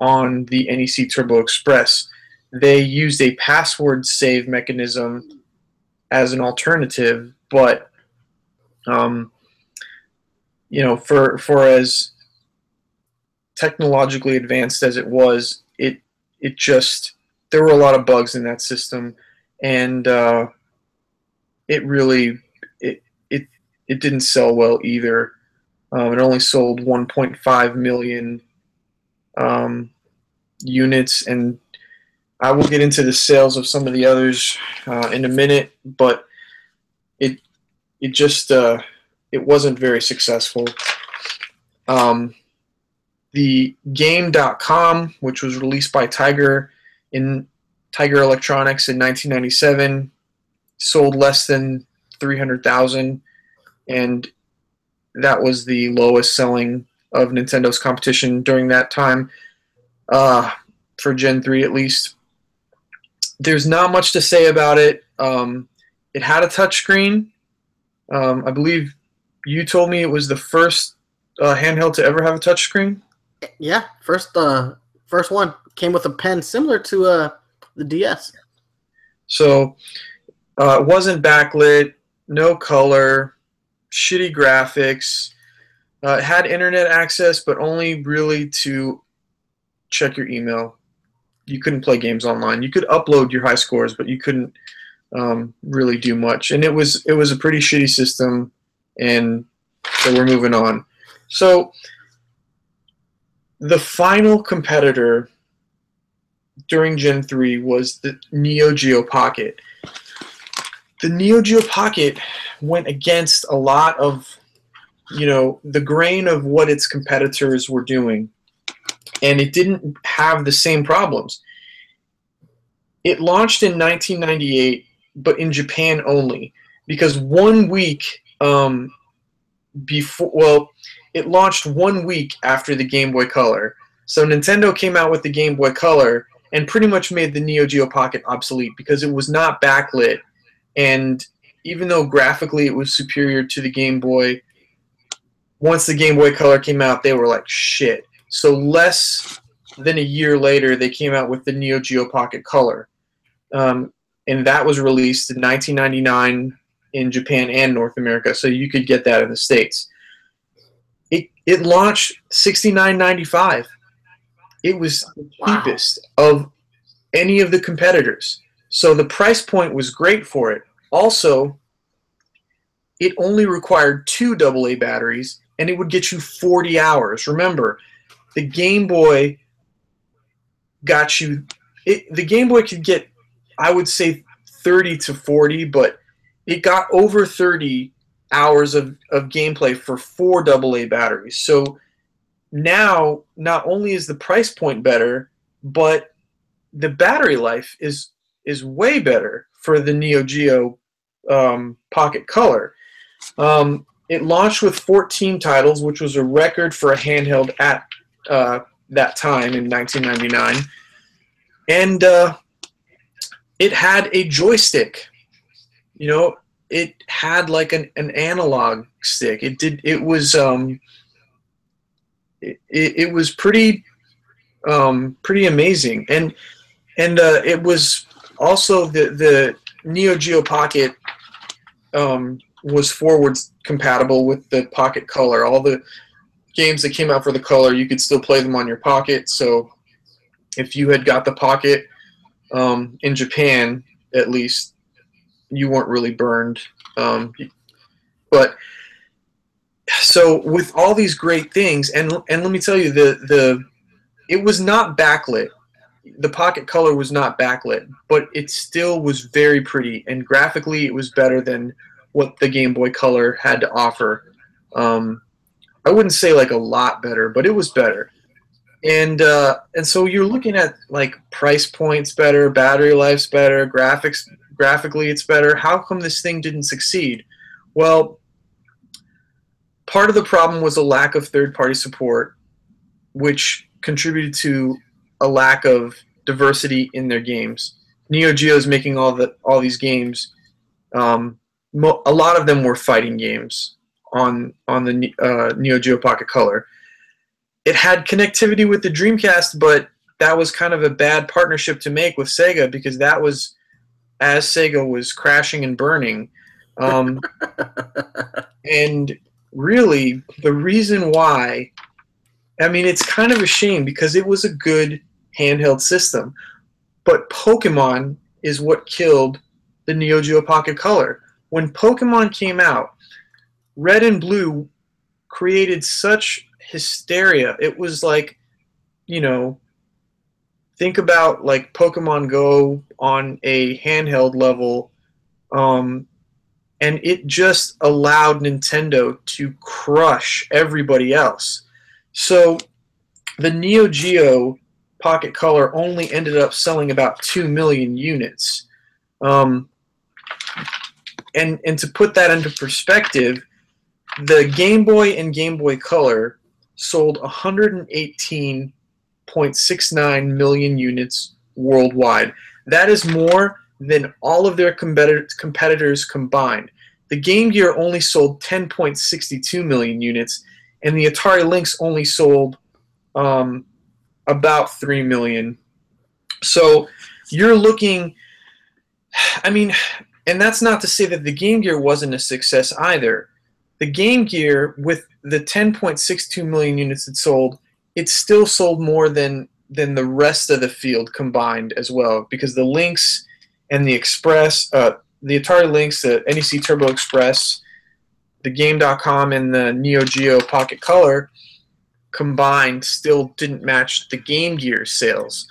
on the N E C Turbo Express. They used a password save mechanism as an alternative, but um, you know, for for as technologically advanced as it was, it it just there were a lot of bugs in that system, and uh, it really it it it didn't sell well either. Um, it only sold one point five million. Um, units, and I will get into the sales of some of the others uh, in a minute, but it it just uh, it wasn't very successful. Um, the game dot com, which was released by Tiger in Tiger Electronics in nineteen ninety-seven, sold less than three hundred thousand, and that was the lowest selling of Nintendo's competition during that time, uh, for Gen three at least. There's not much to say about it. Um, it had a touchscreen. Um, I believe you told me it was the first uh, handheld to ever have a touchscreen. Yeah, first, uh, first one came with a pen similar to uh, the D S. So uh, it wasn't backlit, no color, shitty graphics. Uh, it had internet access, but only really to check your email. You couldn't play games online. You could upload your high scores, but you couldn't um, really do much. And it was it was a pretty shitty system, and so we're moving on. So the final competitor during Gen three was the Neo Geo Pocket. The Neo Geo Pocket went against a lot of, you know, the grain of what its competitors were doing, and it didn't have the same problems. It launched in nineteen ninety-eight, but in Japan only, because one week um, before, well, it launched one week after the Game Boy Color. So Nintendo came out with the Game Boy Color and pretty much made the Neo Geo Pocket obsolete because it was not backlit, and even though graphically it was superior to the Game Boy, once the Game Boy Color came out, they were like, shit. So less than a year later, they came out with the Neo Geo Pocket Color. Um, and that was released in nineteen ninety-nine in Japan and North America, so you could get that in the States. It, it launched sixty-nine ninety-five. It was the cheapest of any of the competitors. So the price point was great for it. Also, it only required two double A batteries, and it would get you forty hours. Remember, the Game Boy got you it, the Game Boy could get, I would say, thirty to forty, but it got over thirty hours of, of gameplay for four double A batteries. So now, not only is the price point better, but the battery life is, is way better for the Neo Geo um, Pocket Color. Um, it launched with fourteen titles, which was a record for a handheld at uh, that time in nineteen ninety-nine. And uh, it had a joystick. You know, it had like an, an analog stick. It did. It was um. It it was pretty, um, pretty amazing, and and uh, it was also the the Neo Geo Pocket um, was forward compatible with the Pocket Color. All the games that came out for the Color, you could still play them on your Pocket. So if you had got the Pocket um, in Japan, at least, you weren't really burned. Um, but so with all these great things, and and let me tell you, the the it was not backlit. The Pocket Color was not backlit, but it still was very pretty, and graphically it was better than what the Game Boy Color had to offer. Um, I wouldn't say like a lot better, but it was better. And uh, and so you're looking at like price points better, battery life's better, graphics graphically it's better. How come this thing didn't succeed? Well, part of the problem was a lack of third-party support, which contributed to a lack of diversity in their games. Neo Geo is making all the all these games. Um, mo a lot of them were fighting games on on the uh, Neo Geo Pocket Color. It had connectivity with the Dreamcast, but that was kind of a bad partnership to make with Sega, because that was as Sega was crashing and burning. Um, and really, the reason why, I mean, it's kind of a shame, because it was a good handheld system, but Pokemon is what killed the Neo Geo Pocket Color. When Pokemon came out, Red and Blue created such hysteria. It was like, you know, think about like Pokemon Go on a handheld level, um, and it just allowed Nintendo to crush everybody else. So the Neo Geo Pocket Color only ended up selling about two million units. Um, and, and to put that into perspective, the Game Boy and Game Boy Color sold one hundred eighteen point six nine million units worldwide. That is more than all of their competitors combined. The Game Gear only sold ten point six two million units, and the Atari Lynx only sold um, about three million. So you're looking, I mean, and that's not to say that the Game Gear wasn't a success either. The Game Gear, with the ten point six two million units it sold, it still sold more than than the rest of the field combined as well, because the Lynx and the Express, uh, the Atari Lynx, the N E C Turbo Express, the Game dot com, and the Neo Geo Pocket Color combined still didn't match the Game Gear sales.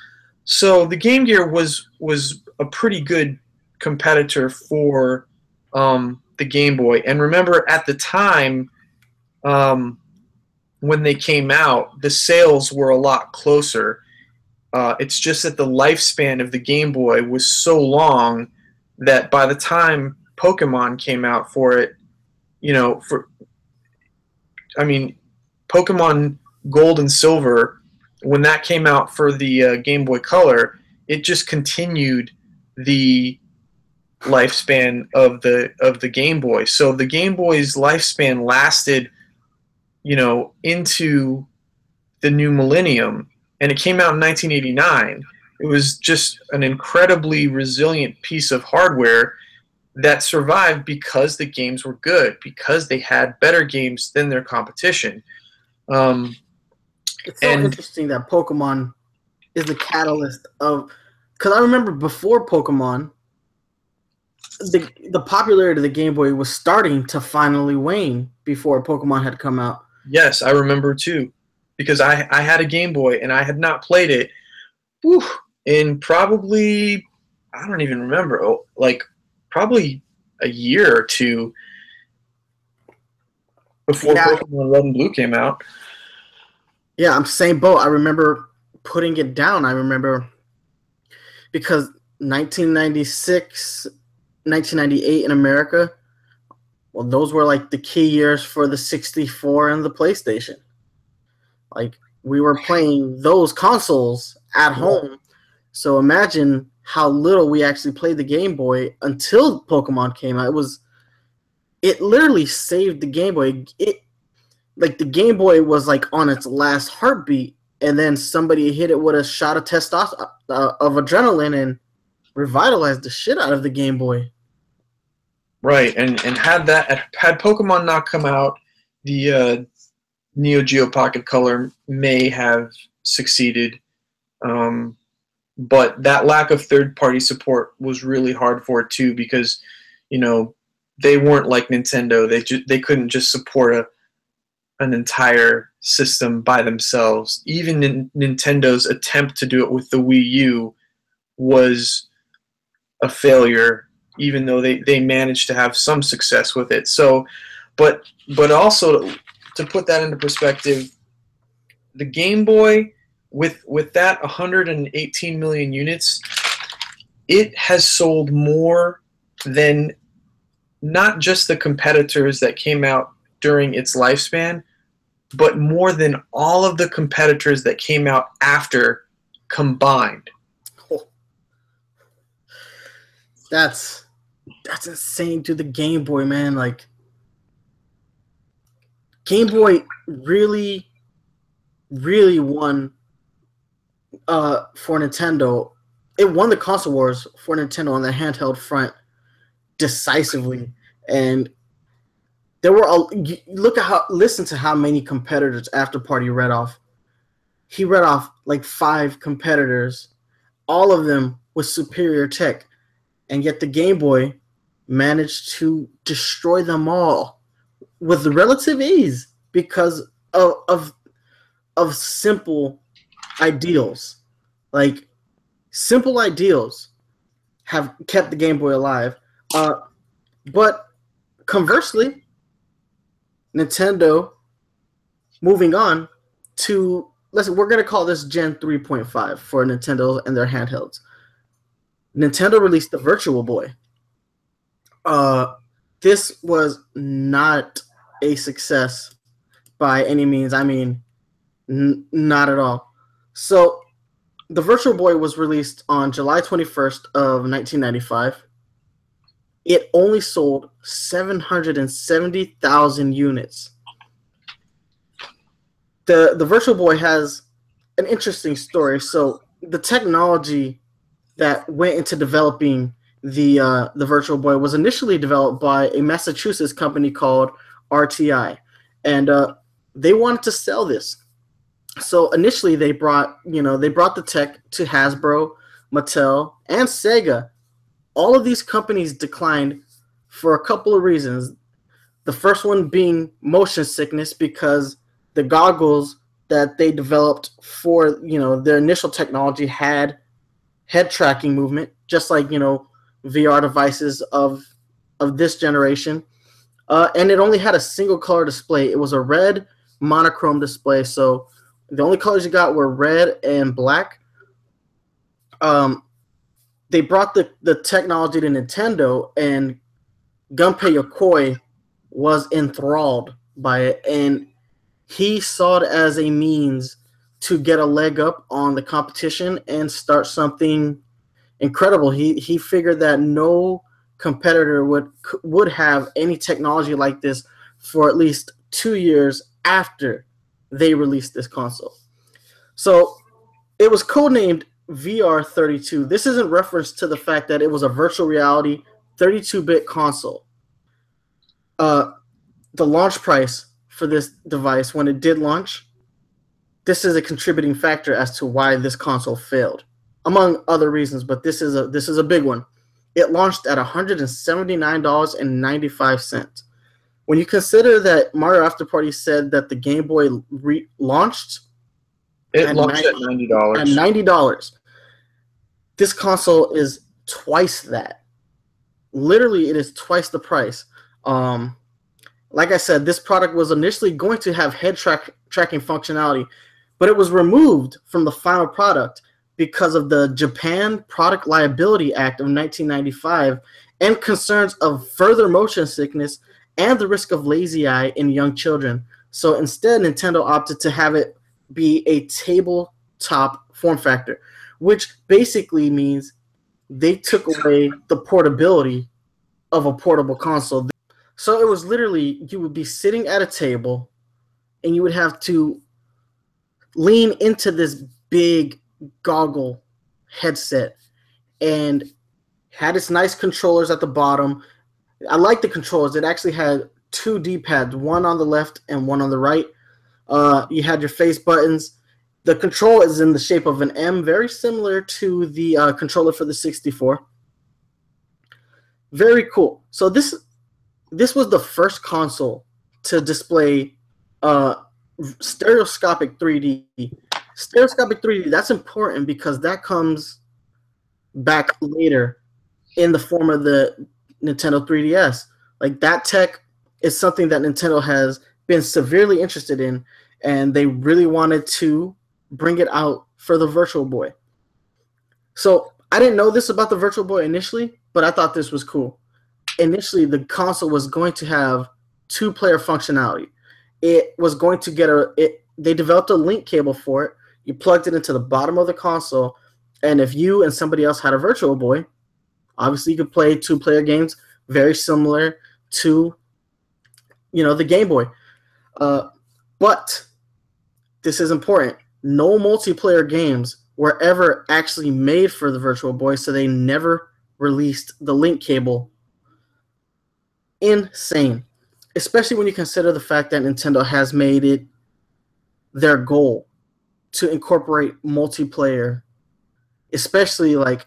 So the Game Gear was was a pretty good competitor for um, the Game Boy. And remember, at the time, um, when they came out, the sales were a lot closer. Uh, it's just that the lifespan of the Game Boy was so long that by the time Pokemon came out for it, you know, for, I mean, Pokemon Gold and Silver, when that came out for the uh, Game Boy Color, it just continued the lifespan of the of the Game Boy. So the Game Boy's lifespan lasted, you know, into the new millennium, and it came out in nineteen eighty-nine. It was just an incredibly resilient piece of hardware that survived because the games were good, because they had better games than their competition. Um, it's so and, interesting that Pokemon is the catalyst of, because I remember before Pokemon, the the popularity of the Game Boy was starting to finally wane before Pokemon had come out. Yes, I remember too, because I, I had a Game Boy and I had not played it whew, in probably, I don't even remember, like probably a year or two before yeah. Pokemon Red and Blue came out. Yeah, I'm same boat. I remember putting it down. I remember because nineteen ninety-six, nineteen ninety-eight in America, well, those were like the key years for the sixty-four and the PlayStation. Like, we were playing those consoles at home. So imagine how little we actually played the Game Boy until Pokemon came out. It was it literally saved the Game Boy. It, like, the Game Boy was, like, on its last heartbeat, and then somebody hit it with a shot of testosterone, uh, of adrenaline, and revitalized the shit out of the Game Boy. Right, and, and had that had Pokemon not come out, the uh, Neo Geo Pocket Color may have succeeded, um, but that lack of third-party support was really hard for it too, because, you know, they weren't like Nintendo. They ju they couldn't just support a an entire system by themselves. Even in Nintendo's attempt to do it with the Wii U was a failure, even though they, they managed to have some success with it. So, but but also to put that into perspective, the Game Boy, with with that one hundred eighteen million units, it has sold more than not just the competitors that came out during its lifespan, but more than all of the competitors that came out after combined. That's that's insane to the Game Boy, man. Like, Game Boy really, really won uh, for Nintendo. It won the console wars for Nintendo on the handheld front decisively, and there were a, look at how listen to how many competitors After Party read off. He read off like five competitors, all of them with superior tech. And yet the Game Boy managed to destroy them all with relative ease because of of, of simple ideals. Like, simple ideals have kept the Game Boy alive. Uh, but conversely, Nintendo, moving on to, listen, we're going to call this Gen three point five for Nintendo and their handhelds. Nintendo released the Virtual Boy. Uh, this was not a success by any means. I mean, n not at all. So, the Virtual Boy was released on July twenty-first of nineteen ninety-five. It only sold seven hundred seventy thousand units. The, the Virtual Boy has an interesting story. So, the technology that went into developing the uh, the Virtual Boy was initially developed by a Massachusetts company called R T I, and uh, they wanted to sell this. So initially, they brought you know they brought the tech to Hasbro, Mattel, and Sega. All of these companies declined for a couple of reasons. The first one being motion sickness, because the goggles that they developed for you know their initial technology had head tracking movement, just like you know V R devices of of this generation, uh, and it only had a single color display. It was a red monochrome display, so the only colors you got were red and black. Um, they brought the the technology to Nintendo, and Gunpei Yokoi was enthralled by it, and he saw it as a means to get a leg up on the competition and start something incredible. He he figured that no competitor would would have any technology like this for at least two years after they released this console. So it was codenamed V R thirty-two. This is in reference to the fact that it was a virtual reality thirty-two bit console. Uh, the launch price for this device, when it did launch, this is a contributing factor as to why this console failed, among other reasons. But this is a this is a big one. It launched at one hundred seventy-nine dollars and ninety-five cents. When you consider that Mario After Party said that the Game Boy re launched, it at launched ninety, at ninety dollars. At ninety dollars, this console is twice that. Literally, it is twice the price. Um, like I said, this product was initially going to have head track tracking functionality, but it was removed from the final product because of the Japan Product Liability Act of nineteen ninety-five and concerns of further motion sickness and the risk of lazy eye in young children. So instead, Nintendo opted to have it be a tabletop form factor, which basically means they took away the portability of a portable console. So it was literally, you would be sitting at a table and you would have to lean into this big goggle headset, and had its nice controllers at the bottom. I like the controllers. It actually had two D-pads, one on the left and one on the right. Uh, you had your face buttons. The control is in the shape of an M, very similar to the uh, controller for the sixty-four. Very cool. So this this was the first console to display uh, stereoscopic three D. Stereoscopic three D, that's important because that comes back later in the form of the Nintendo three D S. Like, that tech is something that Nintendo has been severely interested in, and they really wanted to bring it out for the Virtual Boy. So I didn't know this about the Virtual Boy initially, but I thought this was cool. Initially, the console was going to have two-player functionality. It was going to get a... It, they developed a link cable for it. You plugged it into the bottom of the console, and if you and somebody else had a Virtual Boy, obviously you could play two-player games very similar to, you know, the Game Boy. Uh, but this is important. No multiplayer games were ever actually made for the Virtual Boy, so they never released the link cable. Insane. Especially when you consider the fact that Nintendo has made it their goal to incorporate multiplayer, especially like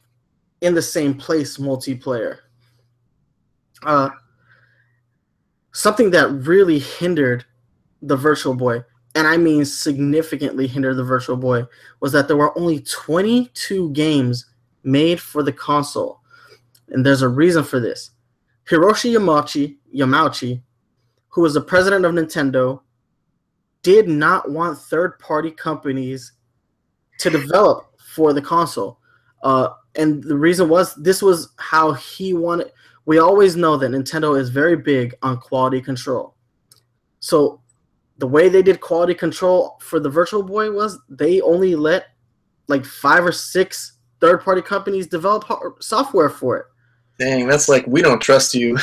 in the same place multiplayer. Uh, something that really hindered the Virtual Boy, and I mean significantly hindered the Virtual Boy, was that there were only twenty-two games made for the console. And there's a reason for this. Hiroshi Yamauchi, Yamauchi, who was the president of Nintendo, did not want third-party companies to develop for the console. Uh, and the reason was, this was how he wanted... We always know that Nintendo is very big on quality control. So the way they did quality control for the Virtual Boy was they only let like five or six third-party companies develop software for it. Dang, that's like, we don't trust you.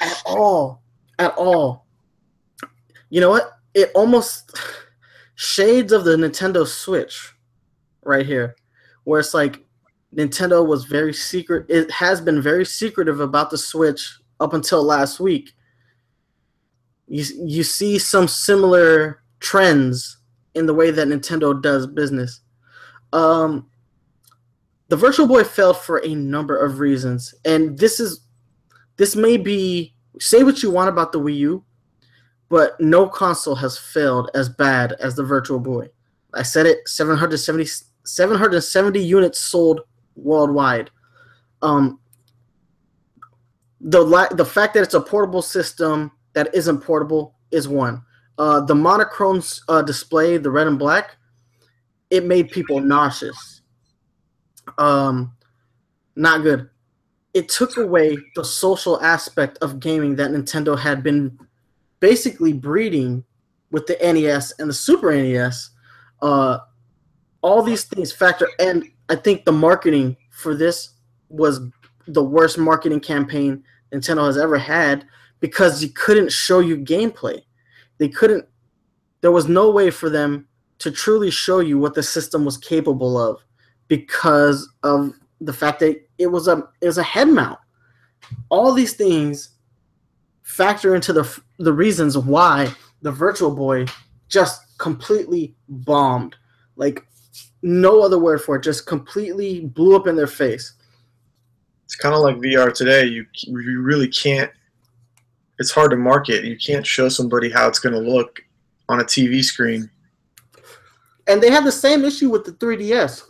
At all. At all. You know what? It almost shades of the Nintendo Switch right here, where it's like Nintendo was very secret. It has been very secretive about the Switch up until last week. You, you see some similar trends in the way that Nintendo does business. Um, the Virtual Boy failed for a number of reasons, and this is this may be, say what you want about the Wii U, but no console has failed as bad as the Virtual Boy. I said it, seven hundred seventy, seven hundred seventy units sold worldwide. Um, the, the fact that it's a portable system that isn't portable is one. Uh, the monochrome uh, display, the red and black, it made people nauseous. Um, not good. It took away the social aspect of gaming that Nintendo had been basically breeding with the N E S and the Super N E S. Uh, all these things factor, and I think the marketing for this was the worst marketing campaign Nintendo has ever had, because you couldn't show you gameplay. They couldn't, there was no way for them to truly show you what the system was capable of, because of the fact that it was a, it was a head mount. All these things factor into the the reasons why the Virtual Boy just completely bombed. Like, no other word for it. Just completely blew up in their face. It's kind of like V R today. You you really can't. It's hard to market. You can't show somebody how it's going to look on a T V screen. And they had the same issue with the three D S.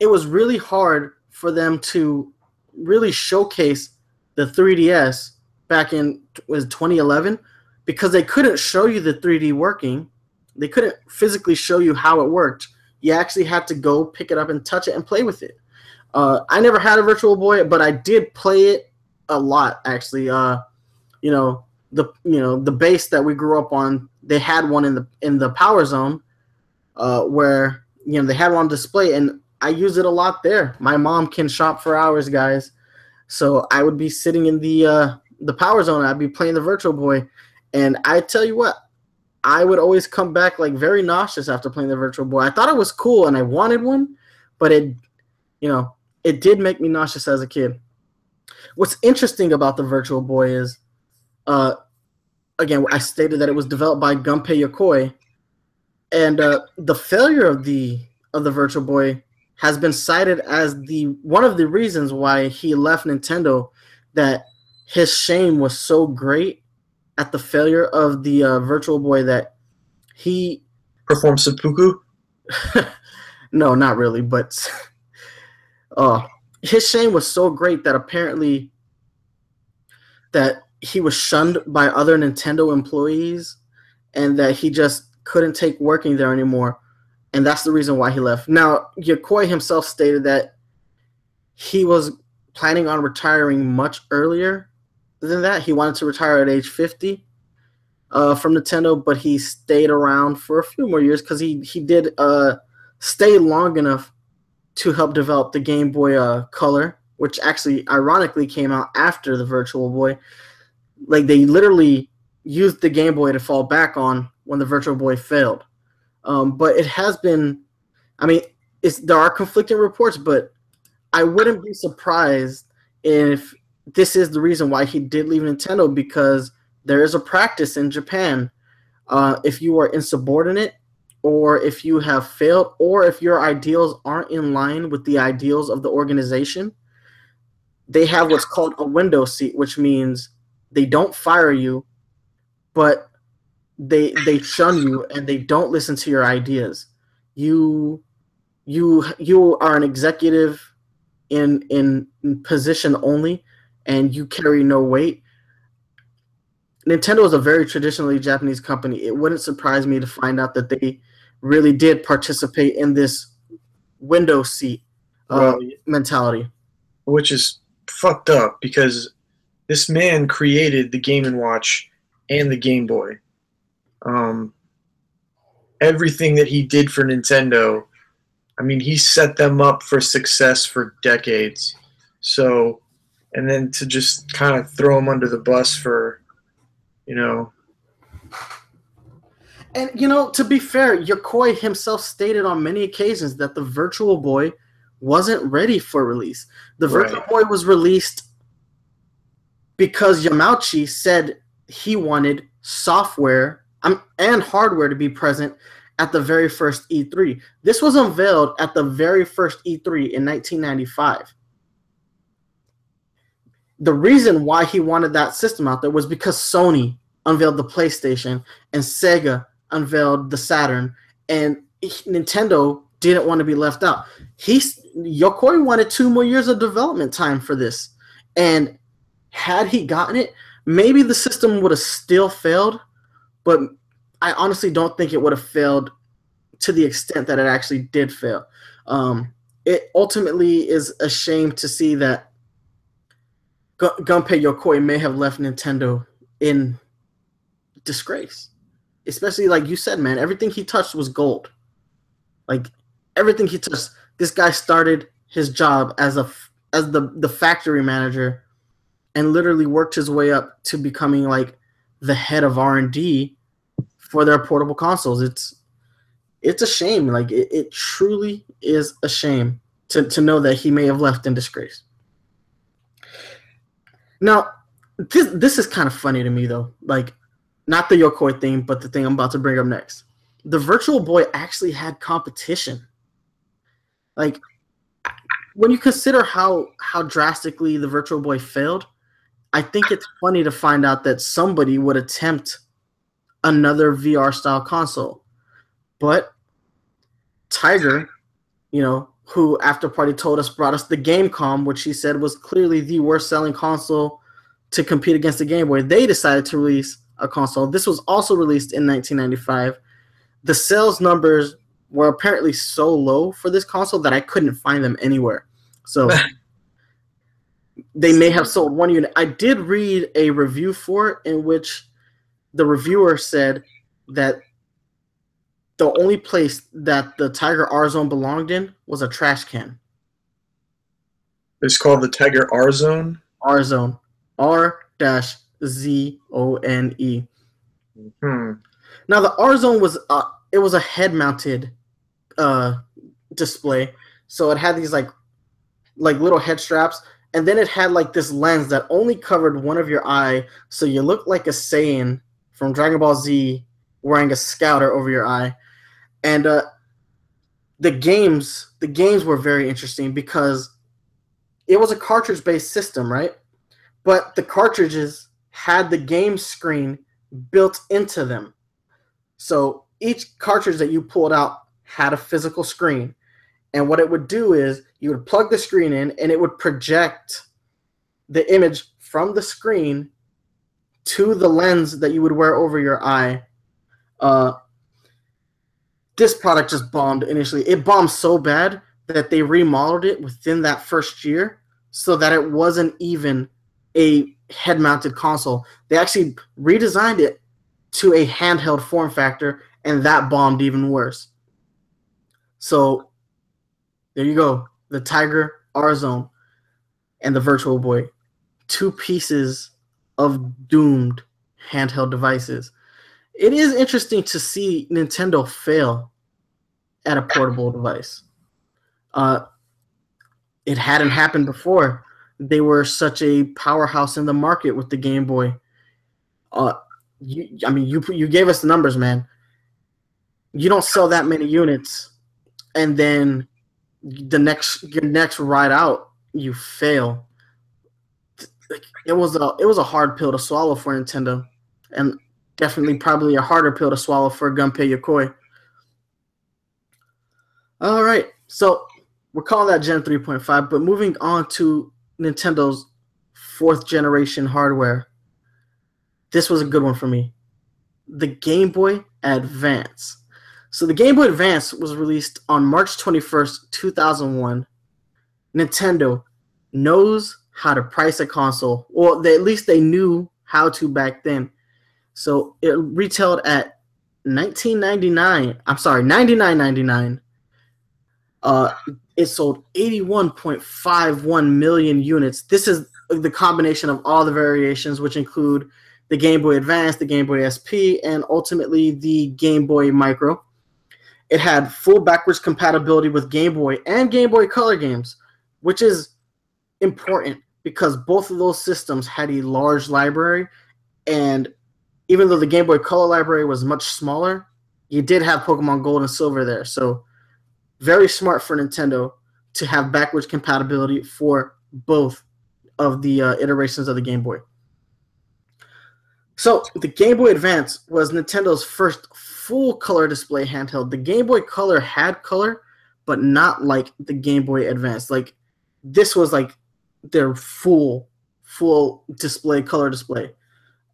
It was really hard for them to really showcase the three D S back in was twenty eleven, because they couldn't show you the three D working. They couldn't physically show you how it worked. You actually had to go pick it up and touch it and play with it. Uh, I never had a Virtual Boy, but I did play it a lot, actually. Uh, you know the you know the base that we grew up on, they had one in the in the Power Zone, uh, where you know they had one on display, and I used it a lot there. My mom can shop for hours, guys. So I would be sitting in the uh, the Power Zone, I'd be playing the Virtual Boy, and I tell you what, I would always come back like very nauseous after playing the Virtual Boy. I thought it was cool and I wanted one, but it, you know, it did make me nauseous as a kid. What's interesting about the Virtual Boy is, uh, again, I stated that it was developed by Gunpei Yokoi, and uh, the failure of the of the Virtual Boy has been cited as the one of the reasons why he left Nintendo. That his shame was so great at the failure of the uh, Virtual Boy that he performed seppuku. No, not really, but uh, his shame was so great that apparently that he was shunned by other Nintendo employees and that he just couldn't take working there anymore, and that's the reason why he left. Now, Yokoi himself stated that he was planning on retiring much earlier than that. He wanted to retire at age fifty uh, from Nintendo, but he stayed around for a few more years because he, he did uh, stay long enough to help develop the Game Boy uh, Color, which actually ironically came out after the Virtual Boy. Like, they literally used the Game Boy to fall back on when the Virtual Boy failed. Um, but it has been, I mean, it's, there are conflicting reports, but I wouldn't be surprised if this is the reason why he did leave Nintendo, because there is a practice in Japan. Uh, if you are insubordinate, or if you have failed, or if your ideals aren't in line with the ideals of the organization, they have what's called a window seat, which means they don't fire you, but they they shun you and they don't listen to your ideas. You you you are an executive in in position only, and you carry no weight. Nintendo is a very traditionally Japanese company. It wouldn't surprise me to find out that they really did participate in this window seat uh, well, mentality. Which is fucked up, because this man created the Game and Watch and the Game Boy. Um, everything that he did for Nintendo, I mean, he set them up for success for decades. So, and then to just kind of throw them under the bus for, you know. And, you know, to be fair, Yokoi himself stated on many occasions that the Virtual Boy wasn't ready for release. The Virtual right. Boy was released because Yamauchi said he wanted software and hardware to be present at the very first E three. This was unveiled at the very first E three in nineteen ninety-five. The reason why he wanted that system out there was because Sony unveiled the PlayStation and Sega unveiled the Saturn, and Nintendo didn't want to be left out. He, Yokoi wanted two more years of development time for this, and had he gotten it, maybe the system would have still failed, but I honestly don't think it would have failed to the extent that it actually did fail. Um, it ultimately is a shame to see that G Gunpei Yokoi may have left Nintendo in disgrace. Especially, like you said, man, everything he touched was gold. Like, everything he touched. This guy started his job as a as the, the factory manager and literally worked his way up to becoming, like, the head of R and D for their portable consoles. It's it's a shame. Like, it, it truly is a shame to, to know that he may have left in disgrace. Now, this this is kind of funny to me, though. Like, not the Yokoi thing, but the thing I'm about to bring up next. The Virtual Boy actually had competition. Like, when you consider how how drastically the Virtual Boy failed, I think it's funny to find out that somebody would attempt another V R-style console. But Tiger, you know, who After Party told us brought us the GameCom, which he said was clearly the worst-selling console to compete against the Game Boy, they decided to release a console. This was also released in nineteen ninety-five. The sales numbers were apparently so low for this console that I couldn't find them anywhere. So they may have sold one unit. I did read a review for it in which the reviewer said that the only place that the Tiger R-Zone belonged in was a trash can. It's called the Tiger R-Zone? R-Zone. R-Zone. dash Z O N E. Hmm. Now the R-Zone was uh, it was a head-mounted uh, display, so it had these like like little head straps, and then it had like this lens that only covered one of your eye, so you looked like a Saiyan from Dragon Ball Z wearing a scouter over your eye. And uh, the games the games were very interesting because it was a cartridge-based system, right? But the cartridges had the game screen built into them. So each cartridge that you pulled out had a physical screen. And what it would do is you would plug the screen in and it would project the image from the screen to the lens that you would wear over your eye. Uh, this product just bombed initially. It bombed so bad that they remodeled it within that first year so that it wasn't even a head-mounted console. They actually redesigned it to a handheld form factor, and that bombed even worse. So there you go. The Tiger R-Zone and the Virtual Boy. Two pieces of doomed handheld devices. It is interesting to see Nintendo fail at a portable device. Uh, it hadn't happened before. They were such a powerhouse in the market with the Game Boy. Uh, you, I mean, you you gave us the numbers, man. You don't sell that many units, and then the next your next ride out, you fail. It was a it was a hard pill to swallow for Nintendo, and definitely probably a harder pill to swallow for Gunpei Yokoi. All right, so we're calling that Gen three point five, but moving on to Nintendo's fourth generation hardware. This was a good one for me. The Game Boy Advance. So the Game Boy Advance was released on March twenty-first, two thousand one. Nintendo knows how to price a console. Well, they, at least they knew how to back then. So it retailed at nineteen ninety-nine. I'm sorry, ninety-nine ninety-nine. Uh, it sold eighty-one point five one million units. This is the combination of all the variations, which include the Game Boy Advance, the Game Boy S P, and ultimately the Game Boy Micro. It had full backwards compatibility with Game Boy and Game Boy Color games, which is important because both of those systems had a large library, and even though the Game Boy Color library was much smaller, you did have Pokemon Gold and Silver there, so very smart for Nintendo to have backwards compatibility for both of the uh, iterations of the Game Boy. So the Game Boy Advance was Nintendo's first full-color display handheld. The Game Boy Color had color, but not like the Game Boy Advance. Like, this was like their full, full display, color display.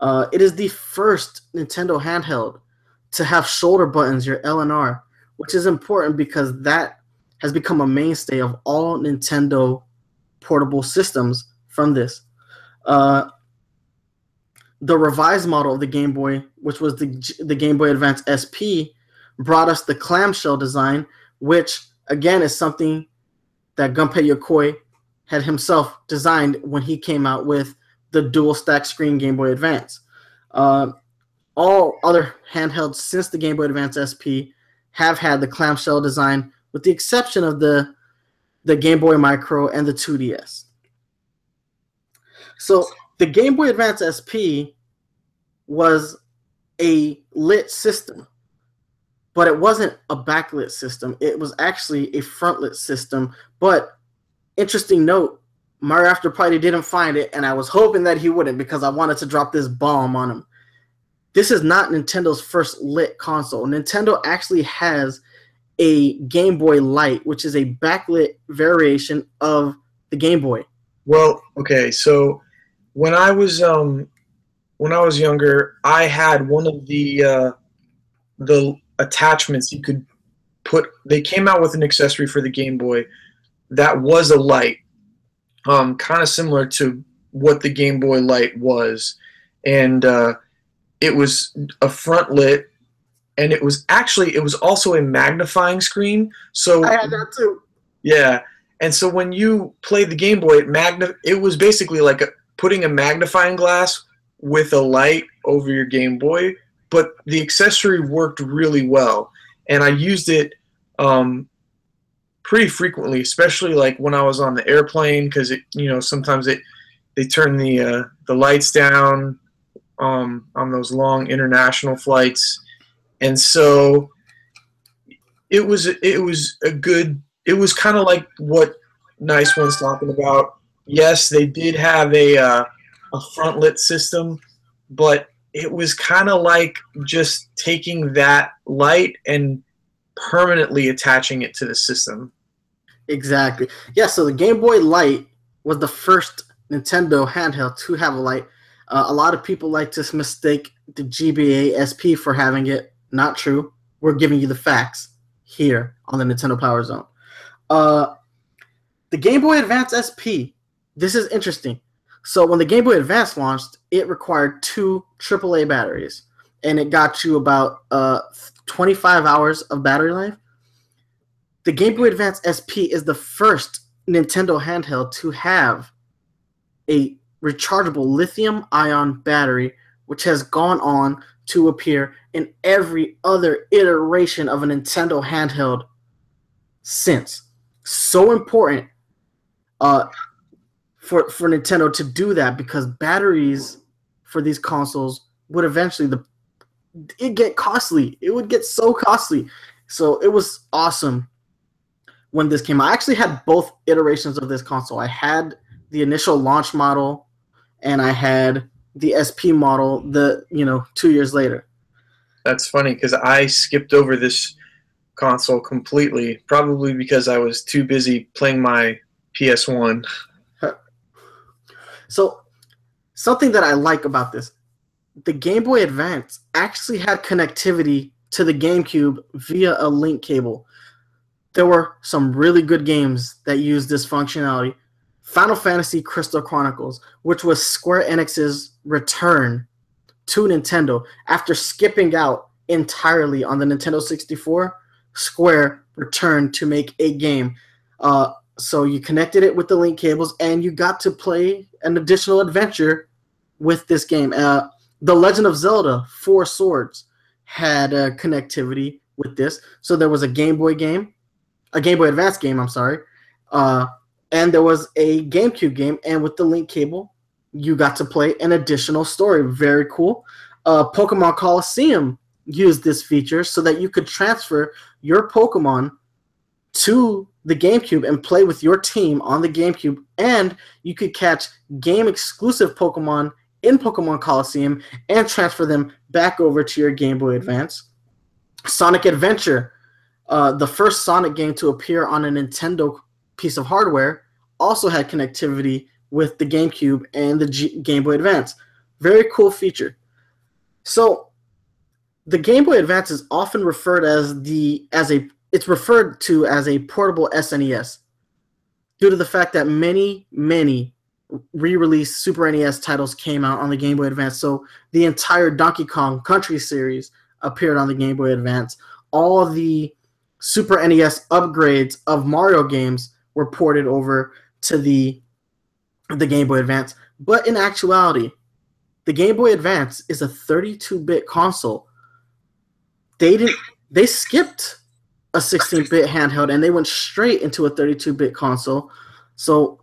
Uh, it is the first Nintendo handheld to have shoulder buttons, your L and R, which is important because that has become a mainstay of all Nintendo portable systems from this. Uh, the revised model of the Game Boy, which was the, the Game Boy Advance S P, brought us the clamshell design, which, again, is something that Gunpei Yokoi had himself designed when he came out with the dual-stack screen Game Boy Advance. Uh, all other handhelds since the Game Boy Advance S P have had the clamshell design, with the exception of the the Game Boy Micro and the two D S. So the Game Boy Advance S P was a lit system, but it wasn't a backlit system. It was actually a frontlit system. But interesting note, Mario After Party didn't find it, and I was hoping that he wouldn't because I wanted to drop this bomb on him. This is not Nintendo's first lit console. Nintendo actually has a Game Boy Light, which is a backlit variation of the Game Boy. Well, okay, so when I was um, when I was younger, I had one of the uh, the attachments you could put. They came out with an accessory for the Game Boy that was a light, um, kind of similar to what the Game Boy Light was, and uh, it was a front lit, and it was actually, it was also a magnifying screen. So I had that too. Yeah, and so when you played the Game Boy, it magna, it was basically like a, putting a magnifying glass with a light over your Game Boy, but the accessory worked really well. And I used it um, pretty frequently, especially like when I was on the airplane, because it, you know, sometimes it they turn the uh, the lights down um, on those long international flights, and so it was it was a good. It was kind of like what Nice one's talking about. Yes, they did have a uh, a front lit system, but it was kind of like just taking that light and permanently attaching it to the system. Exactly. Yeah, so the Game Boy Light was the first Nintendo handheld to have a light. Uh, a lot of people like to mistake the G B A S P for having it. Not true. We're giving you the facts here on the Nintendo Power Zone. Uh, the Game Boy Advance S P, this is interesting. So when the Game Boy Advance launched, it required two triple A batteries, and it got you about uh, twenty-five hours of battery life. The Game Boy Advance S P is the first Nintendo handheld to have a rechargeable lithium-ion battery, which has gone on to appear in every other iteration of a Nintendo handheld since. So important uh, for, for Nintendo to do that, because batteries for these consoles would eventually the it get costly. It would get so costly. So it was awesome when this came out. I actually had both iterations of this console. I had the initial launch model, and I had the S P model the you know two years later. That's funny, because I skipped over this console completely, probably because I was too busy playing my P S one. So, something that I like about this, the Game Boy Advance actually had connectivity to the GameCube via a link cable. There were some really good games that used this functionality. Final Fantasy Crystal Chronicles, which was Square Enix's return to Nintendo after skipping out entirely on the Nintendo sixty-four. Square returned to make a game. Uh, so you connected it with the link cables, and you got to play an additional adventure with this game. Uh, the Legend of Zelda Four Swords had uh, connectivity with this. So there was a Game Boy game, a Game Boy Advance game, I'm sorry, uh, and there was a GameCube game, and with the link cable, you got to play an additional story. Very cool. Uh, Pokemon Coliseum used this feature so that you could transfer your Pokemon to the GameCube and play with your team on the GameCube, and you could catch game-exclusive Pokemon in Pokemon Coliseum and transfer them back over to your Game Boy Advance. Sonic Adventure, uh, the first Sonic game to appear on a Nintendo piece of hardware, also had connectivity with the GameCube and the G- Game Boy Advance. Very cool feature. So, the Game Boy Advance is often referred as the as a it's referred to as a portable S N E S, due to the fact that many many re-release Super N E S titles came out on the Game Boy Advance. So the entire Donkey Kong Country series appeared on the Game Boy Advance. All the Super N E S upgrades of Mario games were ported over to the the Game Boy Advance. But in actuality, the Game Boy Advance is a thirty-two bit console. They didn't. They skipped a sixteen bit handheld, and they went straight into a thirty-two bit console. So,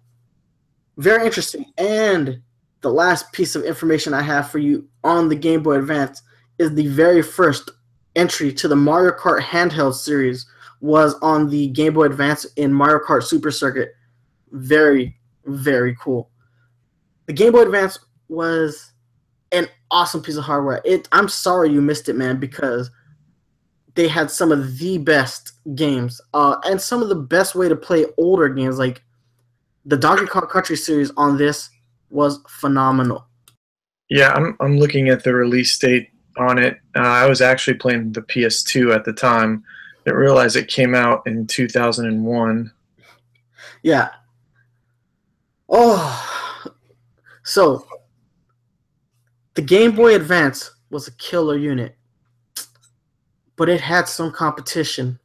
very interesting. And the last piece of information I have for you on the Game Boy Advance is the very first entry to the Mario Kart handheld series was on the Game Boy Advance in Mario Kart Super Circuit. Very, very cool. The Game Boy Advance was an awesome piece of hardware. It. I'm sorry you missed it, man, because they had some of the best games, uh, and some of the best way to play older games. Like the Donkey Kong Country series on this was phenomenal. Yeah, I'm I'm looking at the release date on it. Uh, I was actually playing the P S two at the time. Didn't realize it came out in two thousand one. Yeah. Oh, so the Game Boy Advance was a killer unit. But it had some competition.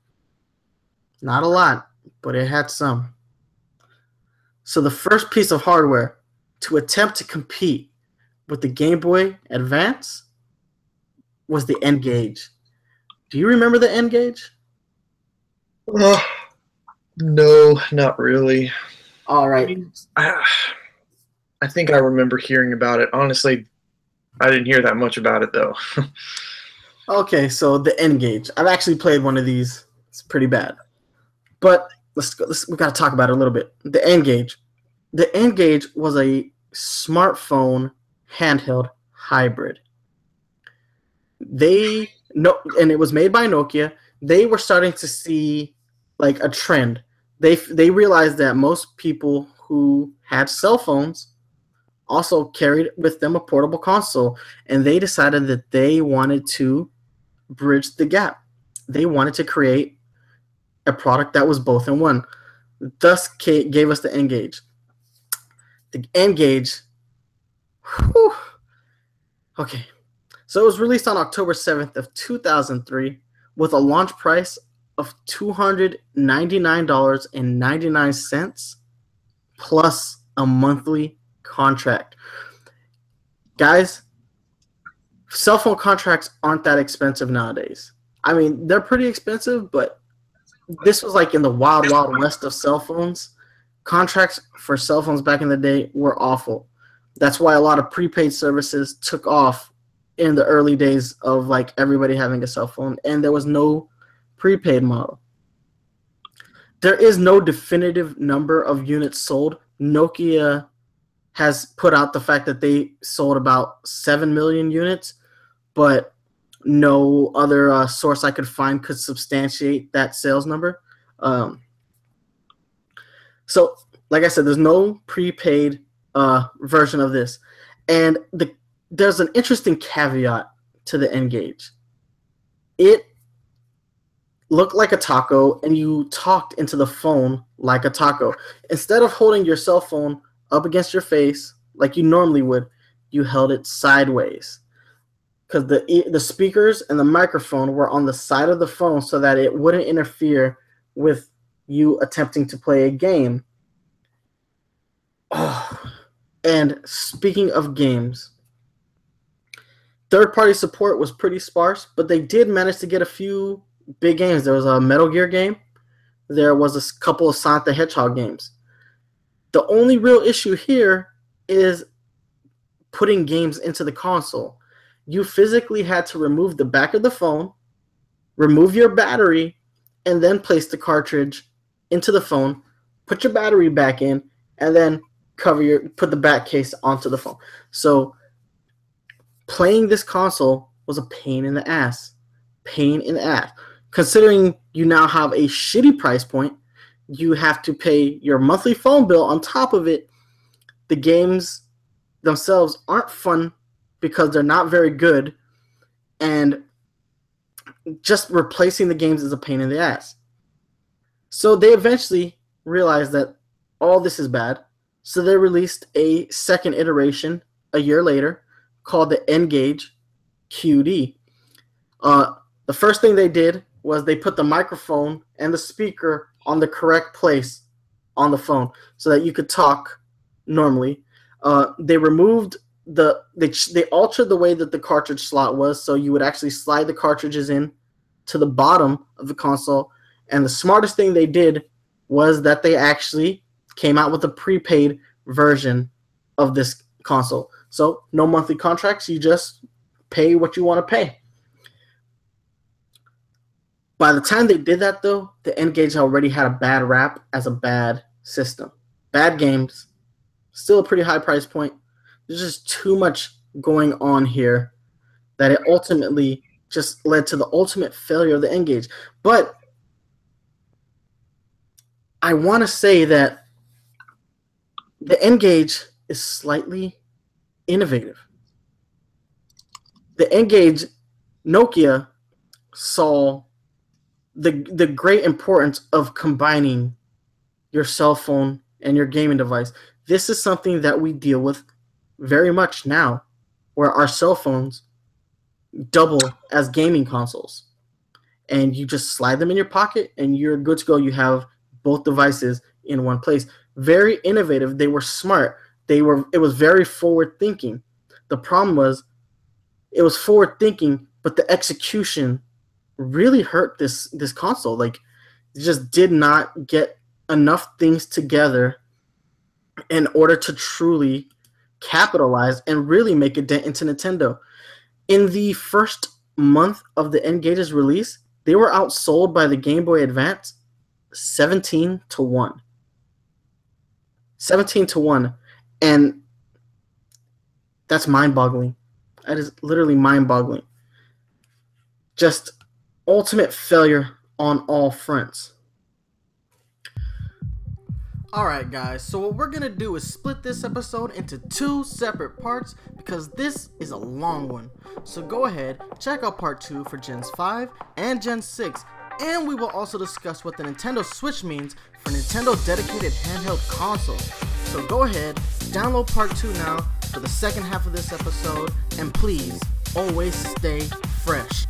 Not a lot, but it had some. So the first piece of hardware to attempt to compete with the Game Boy Advance was the N-Gage. Do you remember the N-Gage? Uh, no, not really. All right. I mean, I, I think I remember hearing about it. Honestly, I didn't hear that much about it, though. Okay, so the N-Gage. I've actually played one of these. It's pretty bad. But let's, go, let's we've got to talk about it a little bit. The N-Gage. The N-Gage was a smartphone handheld hybrid. They no, and it was made by Nokia. They were starting to see like a trend. They they realized that most people who had cell phones also carried with them a portable console, and they decided that they wanted to bridge the gap. They wanted to create a product that was both in one. Thus, Kate gave us the N-Gage. The N-Gage. Whew. Okay. So it was released on October seventh of two thousand three with a launch price of two hundred ninety-nine dollars and ninety-nine cents plus a monthly contract. Guys, cell phone contracts aren't that expensive nowadays. I mean, they're pretty expensive, but this was like in the wild, wild west of cell phones. Contracts for cell phones back in the day were awful. That's why a lot of prepaid services took off in the early days of like everybody having a cell phone, and there was no prepaid model. There is no definitive number of units sold. Nokia has put out the fact that they sold about seven million units, but no other uh, source I could find could substantiate that sales number. Um, so, like I said, there's no prepaid uh, version of this. And the there's an interesting caveat to the N-Gage. It looked like a taco, and you talked into the phone like a taco. Instead of holding your cell phone up against your face like you normally would, you held it sideways, because the, the speakers and the microphone were on the side of the phone so that it wouldn't interfere with you attempting to play a game. Oh, and speaking of games, third-party support was pretty sparse, but they did manage to get a few big games. There was a Metal Gear game. There was a couple of Sonic the Hedgehog games. The only real issue here is putting games into the console. You physically had to remove the back of the phone, remove your battery, and then place the cartridge into the phone, put your battery back in, and then cover your put the back case onto the phone. So playing this console was a pain in the ass. Pain in the ass. Considering you now have a shitty price point, you have to pay your monthly phone bill on top of it. The games themselves aren't fun because they're not very good, and just replacing the games is a pain in the ass. So they eventually realized that all this is bad, so they released a second iteration a year later, called the N-Gage Q D. Uh, the first thing they did was they put the microphone and the speaker on the correct place on the phone so that you could talk normally. Uh, they removed the they they altered the way that the cartridge slot was, so you would actually slide the cartridges in to the bottom of the console. And the smartest thing they did was that they actually came out with a prepaid version of this console. So no monthly contracts, you just pay what you want to pay. By the time they did that, though, the N-Gage already had a bad rap as a bad system. Bad games, still a pretty high price point. There's just too much going on here that it ultimately just led to the ultimate failure of the N-Gage. But I want to say that the N-Gage is slightly innovative. The N-Gage, Nokia saw the the great importance of combining your cell phone and your gaming device. This is something that we deal with very much now, where our cell phones double as gaming consoles, and you just slide them in your pocket and you're good to go. You have both devices in one place. Very innovative. They were smart. they were it was very forward thinking. The problem was it was forward thinking, but the execution really hurt this this console. Like, it just did not get enough things together in order to truly capitalize and really make a dent into Nintendo. In the first month of the N-Gage's release, they were outsold by the Game Boy Advance seventeen to one. seventeen to one. And that's mind-boggling. That is literally mind-boggling. Just ultimate failure on all fronts. Alright guys, so what we're going to do is split this episode into two separate parts because this is a long one. So go ahead, check out part two for Gens five and Gen six, and we will also discuss what the Nintendo Switch means for Nintendo dedicated handheld console. So go ahead, download part two now for the second half of this episode, and please, always stay fresh.